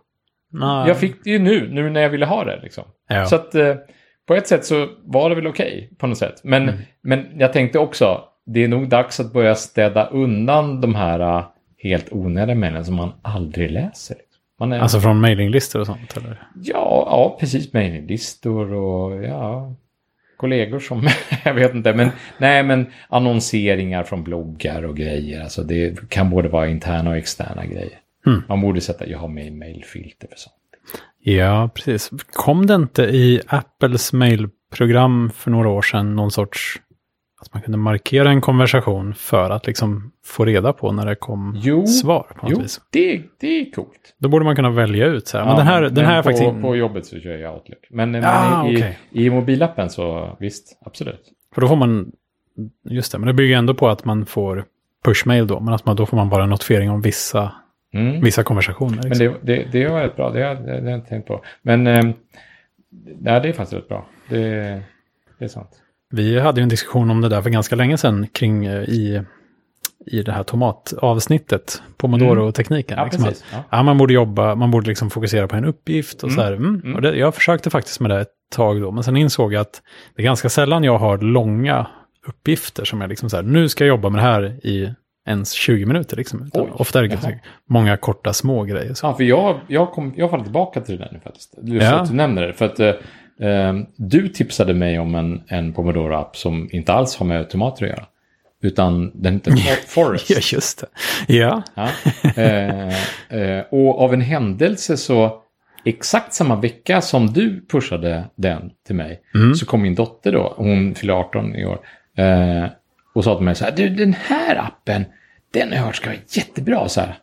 Nej. Jag fick det ju nu, nu när jag ville ha det liksom. Ja. Så att eh, på ett sätt så var det väl okej på något sätt. Men, mm. men jag tänkte också, det är nog dags att börja städa undan de här helt onödiga mejlen som man aldrig läser. Man är... Alltså från mejlinglistor och sånt eller? Ja, ja precis, mejlinglistor och ja... kollegor som, jag vet inte, men nej men annonseringar från bloggar och grejer, alltså det kan både vara interna och externa grejer. Mm. Man borde sätta, jag har med mailfilter för sånt. Ja, precis. Kom det inte i Apples mailprogram för några år sedan någon sorts, att man kunde markera en konversation för att liksom få reda på när det kom jo, svar på något jo, vis? Jo, det, det är coolt. Då borde man kunna välja ut så här. Men ja, den här, den här på, faktiskt... på jobbet så kör jag Outlook. Men, ah, men i, okay. i, i mobilappen så visst, absolut. För då får man, just det, men det bygger ändå på att man får pushmail då. Men att man, då får man bara en notifiering om vissa, mm. vissa konversationer. Liksom. Men det, det, det var rätt bra, det har jag inte tänkt på. Men nej, det är faktiskt rätt bra. Det, det är sant. Vi hade ju en diskussion om det där för ganska länge sedan kring i, i det här tomatavsnittet, Pomodoro-tekniken. Mm. Ja, liksom precis. Att, ja. Ja, man borde jobba, man borde liksom fokusera på en uppgift. Och mm. så här, mm. Mm. Och det, jag försökte faktiskt med det ett tag då, men sen insåg jag att det är ganska sällan jag har långa uppgifter som är liksom så här, nu ska jag jobba med det här i ens tjugo minuter. Liksom. Ofta är det ganska många korta små grejer. Så. Ja, för jag, jag, kom, jag faller tillbaka till det där nu faktiskt. Du, ja. Att du nämner det, för att Um, du tipsade mig om en, en Pomodoro-app som inte alls har med tomater att göra. Utan den heter Forest. Ja, just det. Ja. Ja. Uh, uh, och av en händelse så exakt samma vecka som du pushade den till mig mm. så kom min dotter då, hon fyller arton i år, uh, och sa till mig så här, du den här appen, den har jag hört ska vara jättebra så här.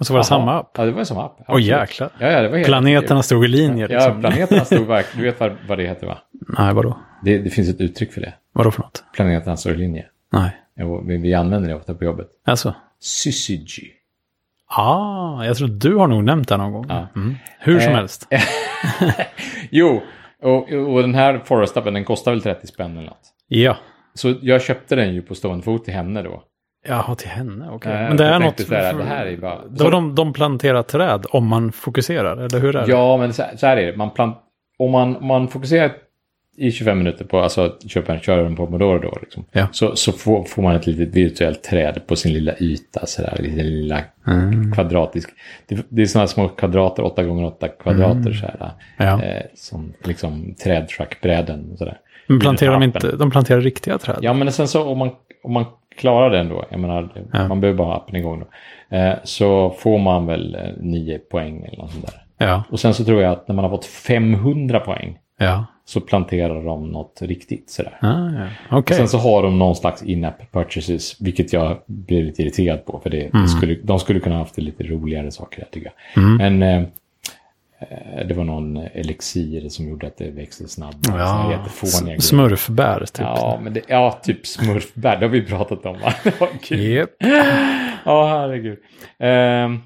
Och så var det Aha. samma app? Ja, det var samma app. Åh oh, jäklar. Ja, ja, det var helt planeterna kul. Stod i linjer. Liksom. Ja, planeterna stod verkligen. Du vet vad det heter va? Nej, vadå? Det, det finns ett uttryck för det. Vadå för något? Planeterna står i linje. Nej. Ja, vi, vi använder det ofta på jobbet. Alltså? Syzygy. Ah, jag tror du har nog nämnt det någon gång. Ja. Mm. Hur som eh. helst. Jo, och, och den här Forest-appen, den kostar väl trettio spänn eller något? Ja. Så jag köpte den ju på stående fot till henne då. Jaha, till henne, okej. Okay. Äh, men det är något... Det här, det här är bara... Då så... de, de planterar träd om man fokuserar, eller hur är det? Ja, men så här, så här är det. Man plant... Om man, om man fokuserar i tjugofem minuter på, alltså köper en, kör en Pomodoro då, liksom, ja. så, så får, får man ett litet virtuellt träd på sin lilla yta, så där, lite lilla mm. kvadratisk. Det, det är sådana små kvadrater, åtta gånger åtta kvadrater, mm. så här, ja. eh, som liksom trädschackbräden, så där. Men planterar de inte, de planterar riktiga träd? Ja, men sen så om man, om man klarar den då, jag menar, ja. Man behöver bara ha appen igång då, eh, så får man väl nio poäng eller något sånt där. Ja. Och sen så tror jag att när man har fått femhundra poäng ja. Så planterar de något riktigt sådär. Ah, ja. Okay. Och sen så har de någon slags in-app purchases, vilket jag blir lite irriterad på, för det, mm. det skulle, de skulle kunna ha haft lite roligare saker där, tycker jag. Mm. Men... Eh, det var någon elixir som gjorde att det växte snabbt. Ja, smurfbär typ. Ja, men det, ja, typ smurfbär. Det har vi pratat om. Det var kul. Yep. Ja, herregud. Um,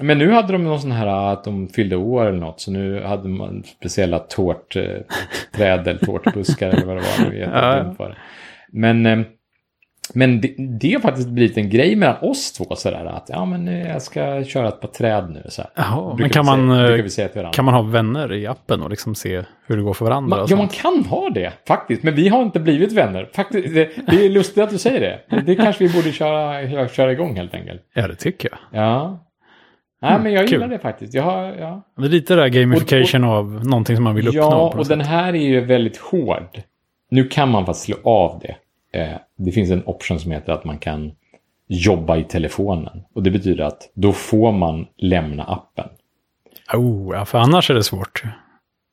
men nu hade de någon sån här att de fyllde år eller något. Så nu hade man speciella tårtträd eller tårtbuskar eller vad det var. Det var ja. Men... Um, Men det, det har faktiskt blivit en grej mellan oss två sådär att ja men jag ska köra ett par träd nu så här. Jaha, men kan man, säga, vi kan man ha vänner i appen och liksom se hur det går för varandra? Man, ja man kan ha det faktiskt, men vi har inte blivit vänner. Faktiskt, det, det är lustigt att du säger det. Det, det kanske vi borde köra, köra igång helt enkelt. Ja det tycker jag. Ja. Nej mm, men jag gillar kul. Det faktiskt. Jag har, ja. Det är lite där gamification och, och, av någonting som man vill uppnå. Ja och den här är ju väldigt hård. Nu kan man faktiskt slå av det. Det finns en option som heter att man kan jobba i telefonen. Och det betyder att då får man lämna appen. Oh, ja, för annars är det svårt.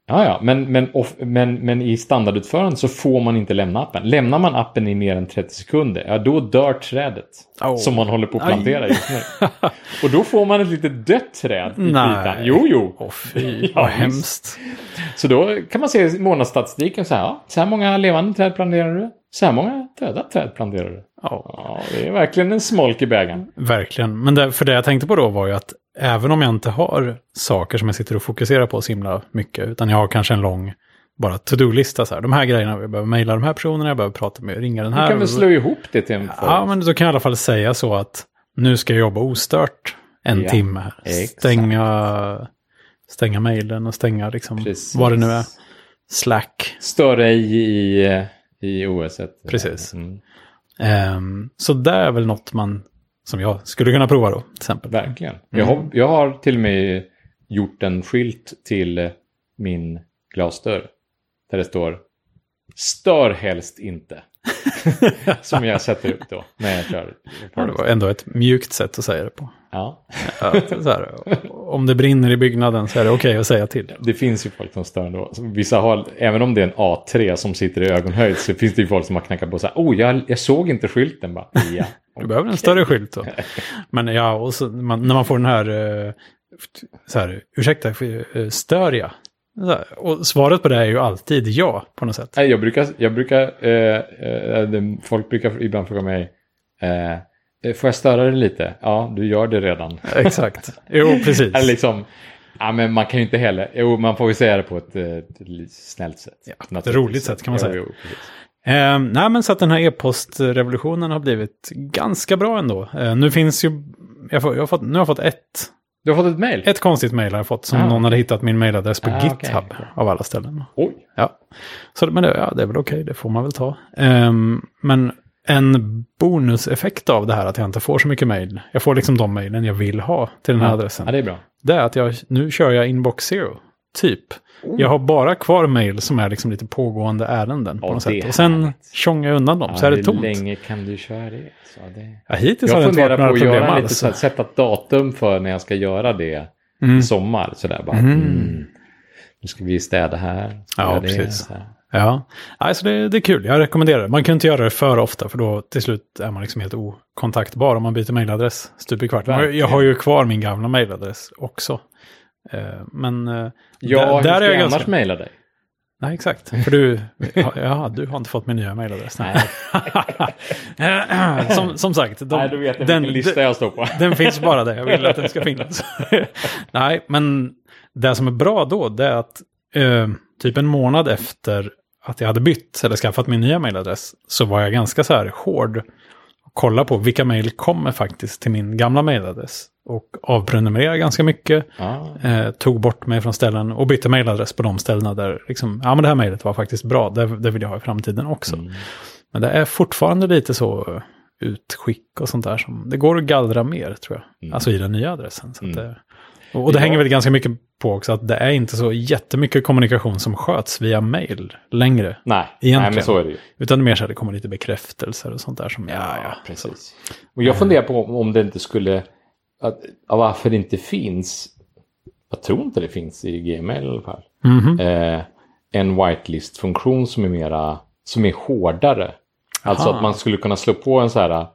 Ja, ja, men, men, off, men, men i standardutförande så får man inte lämna appen. Lämnar man appen i mer än trettio sekunder, ja, då dör trädet oh. som man håller på att plantera just nu. Och då får man ett litet dött träd i pipan. Jo, jo. Oh, fy, ja, vad hemskt. Så då kan man se i månadsstatistiken så här, ja, så här många levande träd planterar du, så här många döda träd planterar du. Oh. Ja, det är verkligen en smolk i bägaren. Verkligen, men det, för det jag tänkte på då var ju att även om jag inte har saker som jag sitter och fokuserar på så himla mycket, utan jag har kanske en lång bara to-do-lista så här. De här grejerna, jag behöver mejla de här personerna, jag behöver prata med, ringa den här. Du kan väl slå ihop det till en form. Ja, men då kan jag i alla fall säga så att nu ska jag jobba ostört en ja, timme här. Stänga, stänga mejlen och stänga liksom, precis, vad det nu är. Slack. Stör dig i, i O S-et. Precis. Mm. Um, så det är väl något man som jag skulle kunna prova då, till exempel. Verkligen. Mm. Jag, har, jag har till och med gjort en skylt till min glasdörr. Där det står, stör helst inte. Som jag sätter upp då. När jag kör. Ja, det var ändå ett mjukt sätt att säga det på. Ja. Så här, om det brinner i byggnaden så är det okej okay att säga till. Det finns ju folk som stör ändå. Vissa har, även om det är en A tre som sitter i ögonhöjd, så finns det ju folk som har knackat på så här, oh, jag, jag såg inte skylten. Bara, ja. Du behöver en större skylt då. Men ja, och så, man, när man får den här, så här, ursäkta, stör jag? Och svaret på det är ju alltid ja, på något sätt. Jag brukar, jag brukar eh, folk brukar ibland fråga mig, eh, får jag störa dig lite? Ja, du gör det redan. Exakt, jo precis. Eller liksom, ja, men man kan ju inte heller, jo man får ju säga det på ett, ett snällt sätt. Ja, ett roligt sätt kan man säga. Jo, jo, Eh, nej men så att den här e-postrevolutionen har blivit ganska bra ändå. Eh, nu finns ju, jag får, jag har fått, nu har jag fått ett. Du har fått ett mejl? Ett konstigt mejl har jag fått som ah. någon hade hittat min mejladress på ah, GitHub okay. av alla ställen. Oj. Ja. Så men det, ja, det är väl okej, okay, det får man väl ta. Eh, men en bonuseffekt av det här att jag inte får så mycket mejl. Jag får liksom de mejlen jag vill ha till den här mm. adressen. Ja, det är bra. Det är att jag, nu kör jag inbox zero, typ. Jag har bara kvar mejl som är liksom lite pågående ärenden ja, på något sätt. Och sen tjongar jag undan dem ja, så är det tomt. Hur länge kan du köra det? Så det... Ja, hittills jag har det inte varit några problem alls. Jag funderar på att göra sätta datum för när jag ska göra det mm. i sommar. Sådär bara, mm. Mm, nu ska vi städa här. Ja, det, precis. Så. Ja, alltså det, det är kul. Jag rekommenderar det. Man kan inte göra det för ofta för då till slut är man liksom helt okontaktbar om man byter mejladress stup i kvart. Jag, jag har ju kvar min gamla mejladress också. Men ja, där är jag ganska... annars mejla dig? Nej, exakt. För du, ja, du har inte fått min nya mejladress. som, som sagt, de, nej, du vet den, den lista jag står på. Den finns bara där. Jag vill att den ska finnas. Nej, men det som är bra då det är att eh, typ en månad efter att jag hade bytt eller skaffat min nya mejladress så var jag ganska så här hård. Kolla på vilka mejl kommer faktiskt till min gamla mejladress. Och avprenumererade ganska mycket. Ah. Eh, tog bort mig från ställen och bytte mejladress på de ställena där liksom, ja men det här mejlet var faktiskt bra. Det, det vill jag ha i framtiden också. Mm. Men det är fortfarande lite så utskick och sånt där. Som, det går att gallra mer tror jag. Mm. Alltså i den nya adressen. Så mm. att det, och, och det ja. hänger väl ganska mycket på också att det är inte så jättemycket kommunikation som sköts via mejl längre. Nej, nej, men så är det ju. Utan det mer så här, det kommer lite bekräftelser och sånt där som ja, ja, ja precis. Så. Och jag funderar på om det inte skulle att, varför det inte finns, jag tror inte det finns i Gmail i alla fall, mm-hmm. eh, en whitelist-funktion som är mera, som är hårdare. Aha. Alltså att man skulle kunna slå på en så här,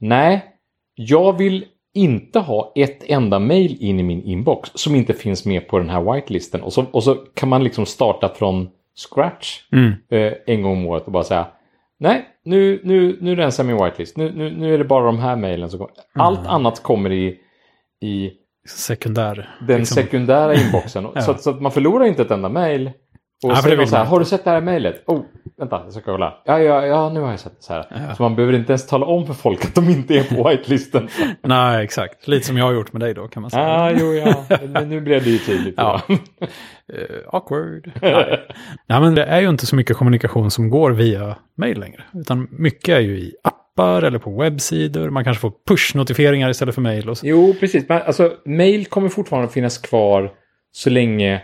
nej, jag vill inte ha ett enda mail in i min inbox som inte finns med på den här whitelisten. Och så, och så kan man liksom starta från scratch mm. eh, en gång om året och bara säga, nej, nu, nu, nu rensar jag min whitelist. Nu, nu, nu är det bara de här mailen som kommer. Allt mm. annat kommer i, i sekundär, den liksom. sekundära inboxen. Ja. Så, att, så att man förlorar inte ett enda mail. Och ja, så är man så här, har du sett det här mejlet? Oh, vänta, jag ska kolla. Ja, ja, ja, nu har jag sett det så här. Ja. Så man behöver inte ens tala om för folk att de inte är på whitelisten. Nej, exakt. Lite som jag har gjort med dig då, kan man säga. Ah, jo, ja, men nu blev det ju tydligt. Ja. uh, awkward. Nej. Nej, men det är ju inte så mycket kommunikation som går via mejl längre. Utan mycket är ju i appar eller på webbsidor. Man kanske får push-notifieringar istället för mejl. Jo, precis. Men alltså, mejl kommer fortfarande finnas kvar så länge...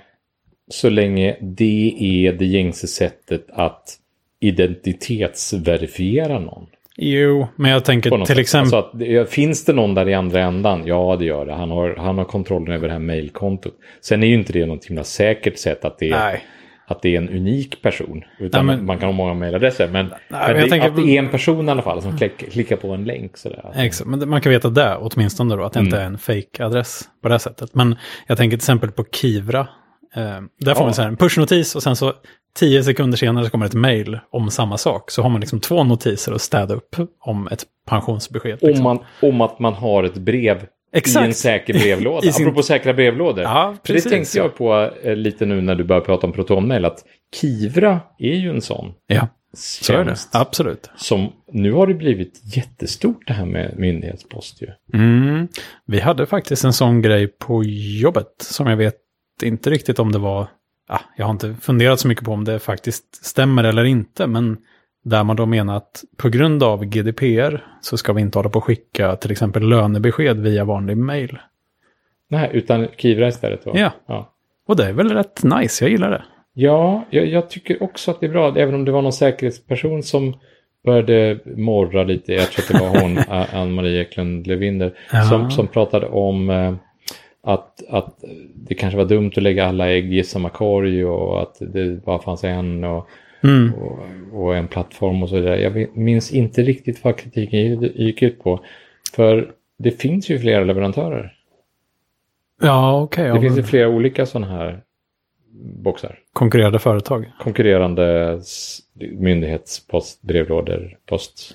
Så länge det är det gängse sättet att identitetsverifiera någon. Jo, men jag tänker till exempel... Alltså finns det någon där i andra ändan? Ja, det gör det. Han har, han har kontrollen över det här mejlkontot. Sen är ju inte det något himla säkert sätt att det är... Nej. Att det är en unik person. Utan nej, men, man kan ha många mejladresser. Men, nej, men jag det, tänker, att det är en person i alla fall som klick, klickar på en länk. Sådär. Exakt, men man kan veta det åtminstone då. Att det mm. inte är en fake-adress på det här sättet. Men jag tänker till exempel på Kivra. Eh, där får ja. man så här en push-notis. Och sen så tio sekunder senare så kommer ett mejl om samma sak. Så har man liksom två notiser att städa upp om ett pensionsbesked. Liksom. Om, man, om att man har ett brev. Exakt. I en säker brevlåda. I sin... Apropå säkra brevlådor. Ja, precis. Det tänkte jag på eh, lite nu när du börjar prata om Protonmail. Att Kivra är ju en sån ja, tjänst. Absolut. Som, nu har det blivit jättestort det här med myndighetspost ju. Mm. Vi hade faktiskt en sån grej på jobbet. Som jag vet inte riktigt om det var... Ah, jag har inte funderat så mycket på om det faktiskt stämmer eller inte. Men där man då menar att på grund av G D P R så ska vi inte hålla på att skicka till exempel lönebesked via vanlig mail. Nej, utan Kivra istället då? Ja. ja, och det är väl rätt nice, jag gillar det. Ja, jag, jag tycker också att det är bra, även om det var någon säkerhetsperson som började morra lite, jag tror att det var hon, Ann-Marie Eklund Löwinder, ja. som, som pratade om eh, att, att det kanske var dumt att lägga alla ägg i samma korg och att det bara fanns en och Mm. Och, och en plattform och så där. Jag minns inte riktigt vad kritiken gick ut på. För det finns ju flera leverantörer. Ja, okej. Okay, det ja, finns ju flera olika sådana här boxar. Konkurrerande företag. Konkurrerande myndighetspost, brevlådor, post.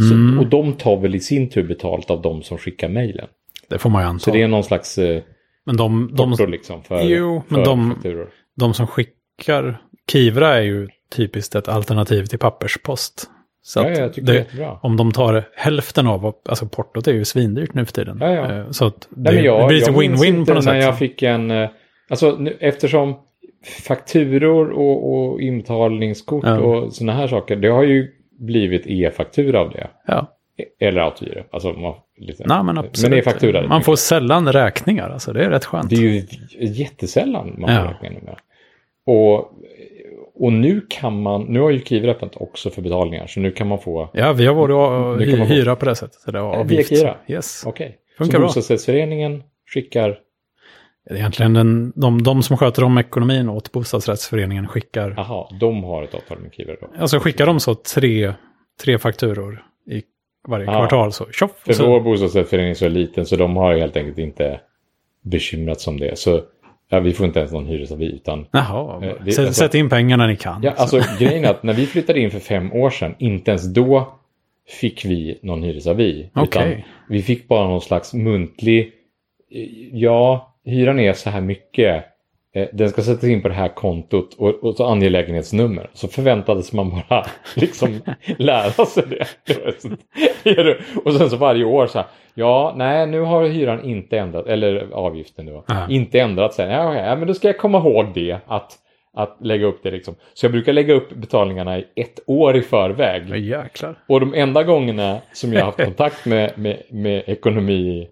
Mm. Så, och de tar väl i sin tur betalt av de som skickar mejlen. Det får man ju anta. Så det är någon slags men de, de, portor liksom för, jo, för men de, fakturor. De som skickar... Kivra är ju typiskt ett alternativ till papperspost. Så ja, jag tycker det, det är jättebra. Om de tar hälften av, alltså portot är ju svindyrt nu för tiden. Ja, ja. Så att det, Nej, jag, det blir en win-win på något sätt. Jag fick en, alltså, nu, eftersom fakturor och, och inbetalningskort ja. och såna här saker, det har ju blivit e-faktura av det. Ja. Eller autogiro. Alltså, man, lite, Nej, men, men e-faktura. Man får sällan räkningar, alltså, det är rätt skönt. Det är ju jättesällan man ja. får räkningar med. Och, och nu kan man, nu har ju Kivra öppnat också för betalningar, så nu kan man få... Ja, vi har varit och hyra på det sättet. Eller avgift. Via Kivra? Yes. Okej. Okay. Så bostadsrättsföreningen skickar... Egentligen den, de, de som sköter om ekonomin åt bostadsrättsföreningen skickar... Aha, de har ett avtal med Kivra då. Alltså skickar de så tre, tre fakturor i varje Aha. kvartal så... Tjoff, för så. Vår bostadsrättsförening är så liten så de har helt enkelt inte bekymrats om det, så... Ja, vi får inte ens någon hyresavi utan... Jaha, det, sätt, alltså, sätt in pengarna ni kan. Ja, alltså grejen är att när vi flyttade in för fem år sedan, inte ens då fick vi någon hyresavi. Okay. Utan vi fick bara någon slags muntlig, ja, hyran är så här mycket, den ska sättas in på det här kontot och, och så anger lägenhetsnummer. Så förväntades man bara liksom lära sig det. Och sen så varje år så här, ja, nej, nu har hyran inte ändrat, eller avgiften då, Aha. inte ändrat sig. Ja, okay, men då ska jag komma ihåg det, att, att lägga upp det liksom. Så jag brukar lägga upp betalningarna i ett år i förväg. Ja, jäklar. Och de enda gångerna som jag har haft kontakt med, med, med ekonomi...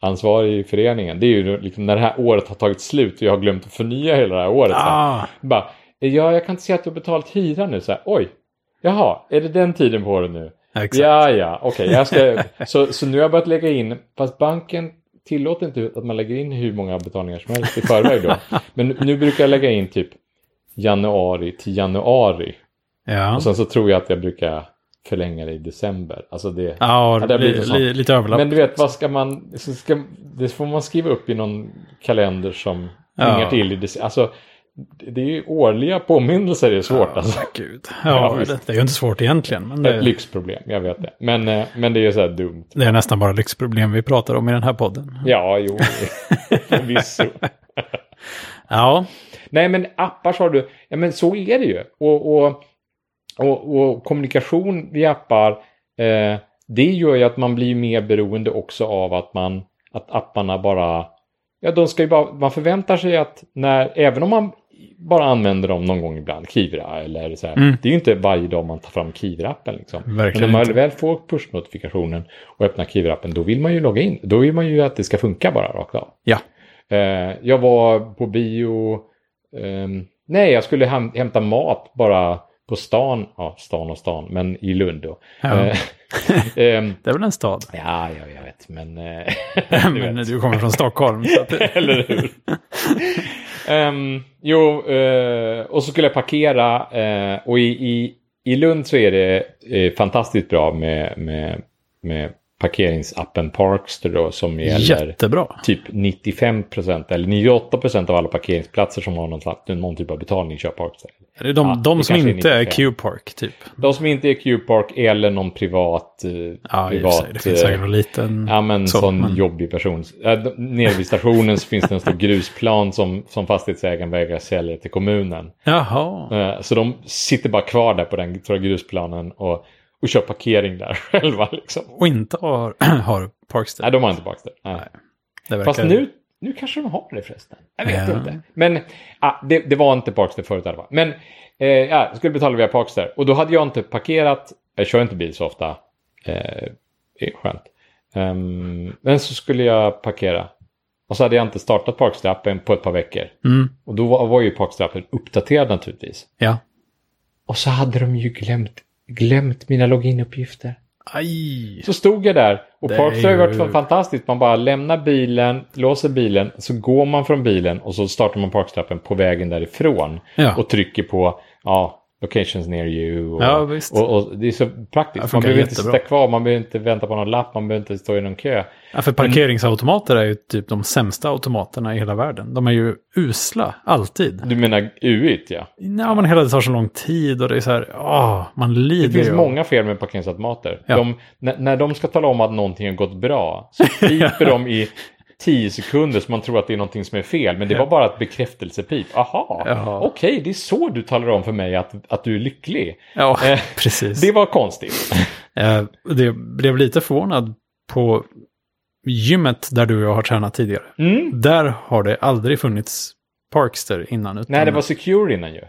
ansvarig i föreningen. Det är ju liksom när det här året har tagit slut och jag har glömt att förnya hela det här året. Ah. Bara, ja, jag kan inte se att du har betalat hyra nu. Så här, oj, jaha, är det den tiden på året nu? Exakt. Ja, ja, okej. Okay, jag ska, så, så nu har jag börjat lägga in, fast banken tillåter inte att man lägger in hur många betalningar som helst i förväg då. Men nu, nu brukar jag lägga in typ januari till januari. Ja. Och sen så tror jag att jag brukar... förlänga det i december. Alltså det, ja, det blir li, lite överlapp. Men du vet, vad ska man... Ska, det får man skriva upp i någon kalender som hänger ja. till i december. Alltså, det är ju årliga påminnelser, det är svårt. Ja, alltså. Gud. Ja, ja det är ju inte svårt egentligen. Men det är ett lyxproblem, jag vet det. Men, men det är ju så här dumt. Det är nästan bara lyxproblem vi pratar om i den här podden. Ja, jo. Förvisso. ja. Nej, men appar sa du... Ja, men så är det ju. Och... och Och, och kommunikation via appar, eh, det gör ju att man blir mer beroende också av att man, att apparna bara, ja de ska ju bara, man förväntar sig att när, även om man bara använder dem någon gång ibland, Kivra eller så här, mm. det är ju inte varje dag man tar fram Kivra-appen liksom. Verkligen. Men när man väl får push-notifikationen och öppnar Kivra-appen, då vill man ju logga in, då vill man ju att det ska funka bara rakt av. Ja. Eh, jag var på bio, eh, nej jag skulle häm- hämta mat bara på stan, ja stan och stan, men i Lund då. Ja. Det är väl en stad? Ja, jag, jag vet, men... du men vet. Du kommer från Stockholm. Så att... Eller hur? um, jo, uh, och så skulle jag parkera uh, och i, i, i Lund så är det uh, fantastiskt bra med, med, med parkeringsappen Parkster då, som gäller jättebra. Typ nittiofem procent eller nittioåtta procent av alla parkeringsplatser som har någon, någon typ av betalning kör Parkster. Är det de, ja, de det som inte är, är Q-Park typ? De som inte är Q-Park eller någon privat... Ja, privat, det finns säkert någon liten... Ja, men så, sån men... jobbig person. Äh, nere vid stationen så finns det en stor grusplan som, som fastighetsägaren vägrar sälja till kommunen. Jaha. Äh, så de sitter bara kvar där på den tror jag, grusplanen och... Och kör parkering där själva liksom. Och inte har, har Parkster. Nej, de har inte Parkster. Nej. Nej, fast nu, nu kanske de har det förresten. Jag vet ja. inte. Men ah, det, det var inte Parkster förut i alla fall. Men eh, jag skulle betala via Parkster. Och då hade jag inte parkerat. Jag kör inte bil så ofta. Eh, det är skönt. Um, men så skulle jag parkera. Och så hade jag inte startat Parkster-appen på ett par veckor. Mm. Och då var, var ju Parkster-appen uppdaterad naturligtvis. Ja. Och så hade de ju glömt glömt mina loginuppgifter. Aj. Så stod jag där och Parkster har varit fantastiskt. Man bara lämnar bilen, låser bilen, så går man från bilen och så startar man Parkster-appen på vägen därifrån ja. och trycker på ja, locations near you och, ja, och, och det är så praktiskt. Man behöver inte sitta kvar, man behöver inte vänta på någon lapp, man behöver inte stå i någon kö. Ja, för parkeringsautomater är ju typ de sämsta automaterna i hela världen. De är ju usla, alltid. Du menar U I T, ja? Nej, men hela det tar så lång tid och det är så här, åh, man lider. Det finns ju många fel med parkeringsautomater. Ja. De, när, när de ska tala om att någonting har gått bra så piper de i tio sekunder så man tror att det är någonting som är fel. Men det ja. var bara ett bekräftelsepip. Aha, ja. okej, okay, det är så du talar om för mig att, att du är lycklig. Ja, eh, precis. Det var konstigt. Eh, det blev lite förvånad på gymmet där du och jag har tränat tidigare. Mm. Där har det aldrig funnits Parkster innan. Utan... Nej, det var Secure innan ju. Ja,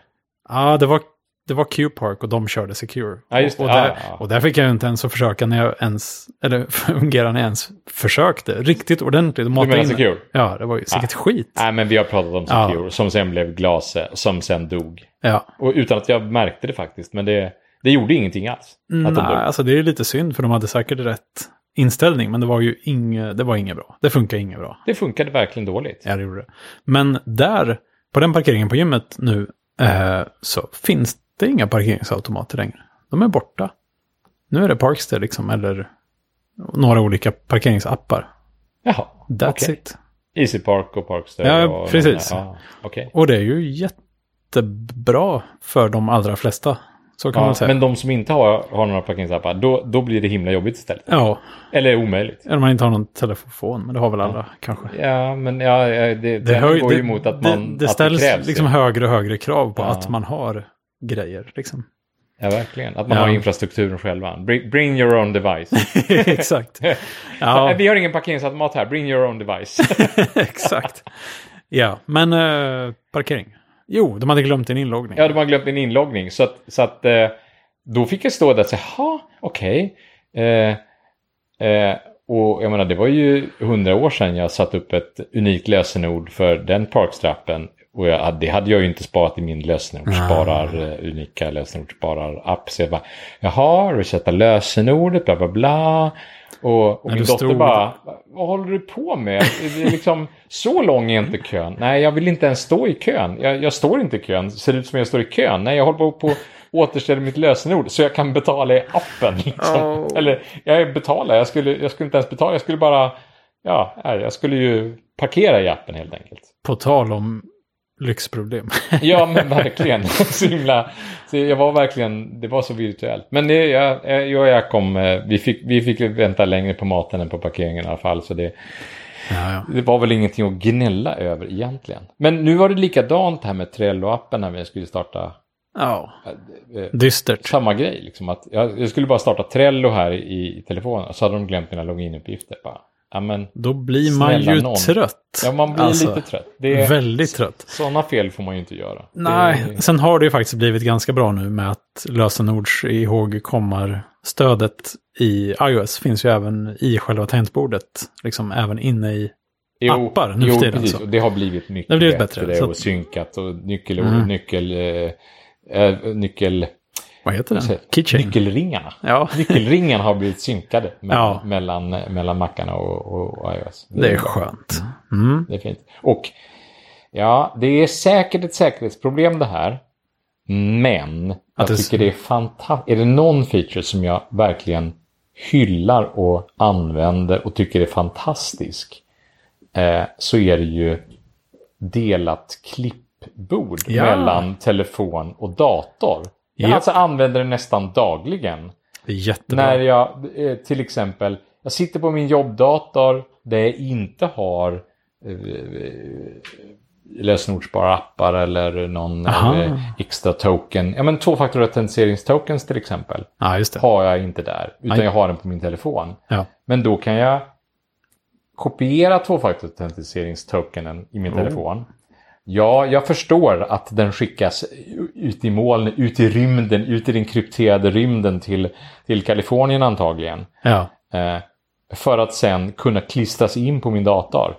ah, det var Det var Q-Park och de körde Secure. Ja, just det. Och, där, ja, ja. och där fick jag inte ens att försöka när jag ens, eller fungerar när jag ens försökte. Riktigt ordentligt. Du menar in. Secure? Ja, det var ju säkert ja. skit. Nej, men vi har pratat om Secure ja. som sen blev glase, som sen dog. Ja. Och utan att jag märkte det faktiskt, men det, det gjorde ingenting alls. Nej, de alltså det är lite synd för de hade säkert rätt inställning, men det var ju inget, det var inget bra. Det funkar inget bra. Det funkade verkligen dåligt. Ja, det gjorde det. Men där, på den parkeringen på gymmet nu, eh, så finns det Det är inga parkeringsautomater längre. De är borta. Nu är det Parkster liksom, eller några olika parkeringsappar. Jaha, that's okay. it. EasyPark och Parkster. Ja, och precis. Ja, okay. Och det är ju jättebra för de allra flesta. Så kan ja, man säga. Men de som inte har, har några parkeringsappar, då, då blir det himla jobbigt istället. Ja. Eller omöjligt. Eller man inte har någon telefon, men det har väl alla ja. kanske. Ja, men ja, det, det, det höj, går ju emot att man... Det, det att ställs det liksom högre och högre krav på ja. att man har... grejer liksom. Ja, verkligen. Att man ja. har infrastrukturen själva. Bring, bring your own device. Exakt. Ja. Vi har ingen parkeringsautomat här. Bring your own device. Exakt. Ja, men eh, parkering. Jo, de hade glömt en inloggning. Ja, de hade glömt en inloggning. Så att, så att eh, då fick jag stå där och säga, jaha, okej. Okay. Eh, eh, och jag menar, det var ju hundra år sedan jag satt upp ett unikt lösenord för den Parkster-appen. Och jag, det hade jag ju inte sparat i min lösenord. Sparar uh, unika lösenord, sparar app. Så jag bara, jaha, resetta lösenordet, bla bla bla. Och, och min dotter stod... bara, vad håller du på med? Är det liksom, så lång är inte kön. Nej, jag vill inte ens stå i kön. Jag, jag står inte i kön. Ser det ut som jag står i kön? Nej, jag håller på på återställa mitt lösenord så jag kan betala i appen. Liksom. Oh. Eller, jag betalar. Jag skulle, jag skulle inte ens betala. Jag skulle bara, ja, jag skulle ju parkera i appen helt enkelt. På tal om lyxproblem. Ja, men verkligen. Så himla, så jag var verkligen, det var så virtuellt. Men det, jag, jag, jag kom, vi fick, vi fick vänta längre på maten än på parkeringen i alla fall. Så det, Jaja. det var väl ingenting att gnälla över egentligen. Men nu var det likadant här med Trello-appen när vi skulle starta. Ja, oh. äh, dystert. Samma grej liksom. Att jag, jag skulle bara starta Trello här i, i telefonen. Så hade de glömt mina loginuppgifter bara. Amen, då blir man ju någon. trött. Ja, man blir alltså, lite trött. Det är väldigt trött. Sådana fel får man ju inte göra. Nej, det är... sen har det ju faktiskt blivit ganska bra nu med att lösenords ihågkommarstödet i iOS finns ju även i själva tangentbordet. Liksom även inne i jo, appar nu jo, tiden. Precis. Det har blivit mycket det har blivit bättre. bättre det, och att... synkat och nyckelord, mm. nyckel... Äh, nyckel... Vad heter den? Keychain. Nyckelringarna. Ja. Nyckelringen har blivit synkade mellan, ja. mellan, mellan Macarna och, och iOS. Det, det är, är skönt. Mm. Det är fint. Och ja, det är säkert ett säkerhetsproblem det här. Men att jag det... tycker det är fantastiskt. Är det någon feature som jag verkligen hyllar och använder och tycker är fantastisk, eh, så är det ju delat klippbord ja. mellan telefon och dator. Jag yep. alltså använder det nästan dagligen. Det är jättebra. När jag eh, till exempel, jag sitter på min jobbdator där jag inte har eh, lösenordsbara appar eller någon eh, extra token. Ja, men tvåfaktorautentiseringsstokens till exempel ah, just det. har jag inte där. Utan Aj. jag har den på min telefon. Ja. Men då kan jag kopiera tvåfaktorautentiseringsstokenen i min oh. telefon. Ja, jag förstår att den skickas ut i moln, ut i rymden, ut i den krypterade rymden till, till Kalifornien antagligen. Ja. Eh, för att sen kunna klistras in på min dator.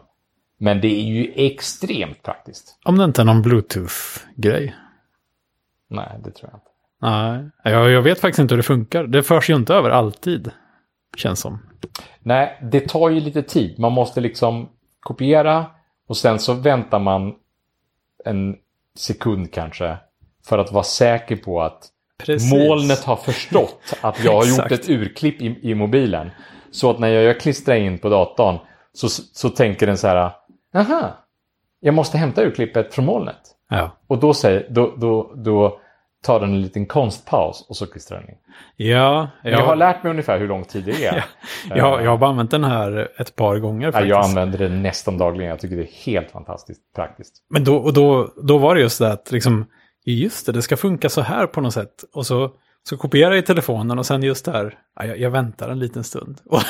Men det är ju extremt praktiskt. Om det inte är någon Bluetooth-grej. Nej, det tror jag inte. Nej, jag, jag vet faktiskt inte hur det funkar. Det förs ju inte över alltid, känns som. Nej, det tar ju lite tid. Man måste liksom kopiera och sen så väntar man en sekund kanske för att vara säker på att Precis. molnet har förstått att jag har gjort ett urklipp i, i mobilen. Så att när jag, jag klistrar in på datorn så, så tänker den så här: aha, jag måste hämta urklippet från molnet. Ja. Och då, säger, då, då, då tar den en liten konstpaus och så klistrar den in. Ja, jag... jag har lärt mig ungefär hur lång tid det är. Ja. Jag, jag har bara använt den här ett par gånger faktiskt. Ja, jag använder den nästan dagligen. Jag tycker det är helt fantastiskt praktiskt. Men då, och då, då var det just det att liksom, just det, det ska funka så här på något sätt. Och så, så kopierar jag i telefonen och sen just där, ja, jag, jag väntar en liten stund. Och,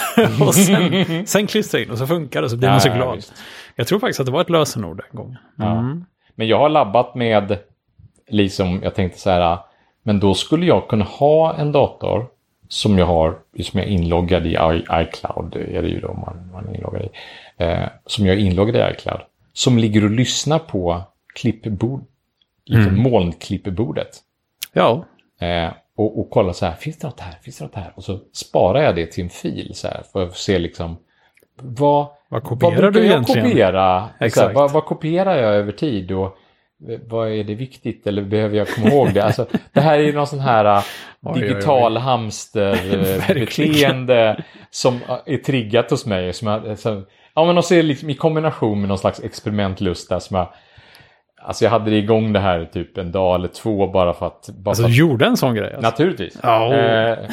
och sen, sen klistrar jag in och så funkar det, så blir man så glad. Ja, jag tror faktiskt att det var ett lösenord den gången. Mm. Ja. Men jag har labbat med... liksom, jag tänkte så här, men då skulle jag kunna ha en dator som jag har, som jag inloggar i iCloud, är det ju då man, man inloggar i, eh, som jag inloggar i iCloud, som ligger och lyssnar på klippbord, liksom mm. molnklippbordet. Ja. Eh, och, och kollar så här, finns det något här, finns det något här? Och så sparar jag det till en fil så här, för att se liksom, vad, vad kopierar vad du egentligen? Kopiera? Exakt. Här, vad, vad kopierar jag över tid och vad är det viktigt eller behöver jag komma ihåg det? Alltså, det här är ju någon sån här uh, digital hamsterbeteende som uh, är triggat hos mig. Som jag, som, ja, men också liksom i kombination med någon slags experimentlust där som jag, alltså jag hade det igång det här typ en dag eller två bara för att... Bara alltså för att, du gjorde en sån grej? Alltså. Naturligtvis. Oh. Uh,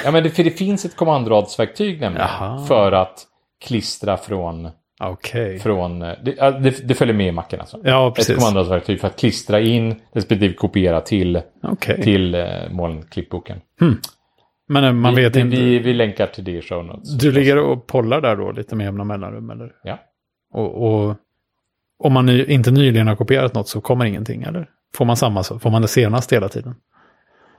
ja, men det, för det finns ett kommandoradsverktyg nämligen Jaha. för att klistra från... Okay. Från, det, det, det följer med i Macen alltså. Ja, precis. Ett kommandoverktyg för att klistra in respektive kopiera till, okay. till eh, molnklippboken. Hmm. Men man vi, vet vi, inte... Vi, vi länkar till det i show notes. Du ligger och pollar där då lite med jämna mellanrum, eller? Ja. Och, och om man ny, inte nyligen har kopierat något så kommer ingenting, eller? Får man samma, får man det senast hela tiden?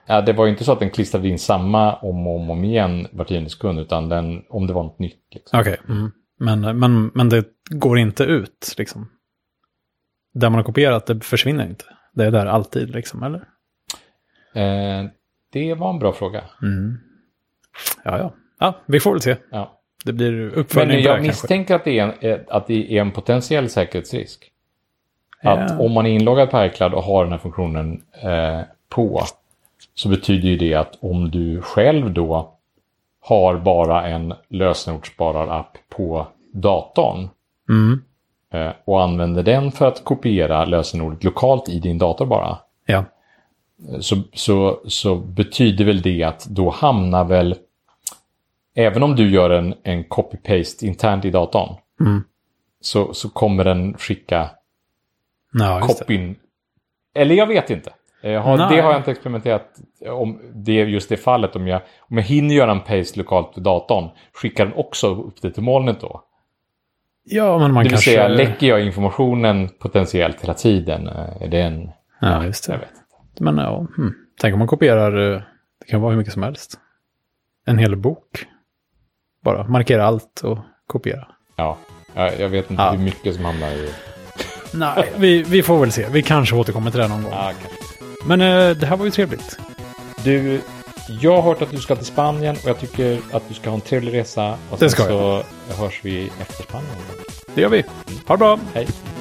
Ja, det var ju inte så att den klistrade in samma om och om, om igen var tionde sekund, utan den, om det var något nytt. Liksom. Okej, okay. mm. Men, men, men det går inte ut, liksom. Där man har kopierat, det försvinner inte. Det är där alltid, liksom, eller? Eh, det var en bra fråga. Mm. Ja, ja. Ja, vi får väl se. Ja. Det blir uppföljning. Men jag där, misstänker att det, är en, att det är en potentiell säkerhetsrisk. Eh. Att om man är inloggad på iCloud och har den här funktionen eh, på, så betyder ju det att om du själv då har bara en lösenordssparar-app på datorn mm. och använder den för att kopiera lösenordet lokalt i din dator bara. Ja. Så, så, så betyder väl det att då hamnar väl, även om du gör en, en copy-paste internt i datorn mm. så, så kommer den skicka no, copyn. Eller jag vet inte. Har, det har jag inte experimenterat om det är just det fallet. Om jag, om jag hinner göra en paste lokalt på datorn, skickar den också upp det till molnet då? Ja, men man det kanske... Det vill säga, läcker jag informationen potentiellt hela tiden? Är det en... Ja, just det. Jag vet inte. Men ja, hmm. tänk om man kopierar, det kan vara hur mycket som helst. En hel bok. Bara markera allt och kopiera. Ja, jag vet inte ja. hur mycket som hamnar i... Nej, vi, vi får väl se. Vi kanske återkommer till det någon gång. Ja, okay. Men äh, det här var ju trevligt. Du, Jag har hört att du ska till Spanien och jag tycker att du ska ha en trevlig resa. Och sen så hörs vi efter Spanien. Det gör vi. Ha det bra. Hej.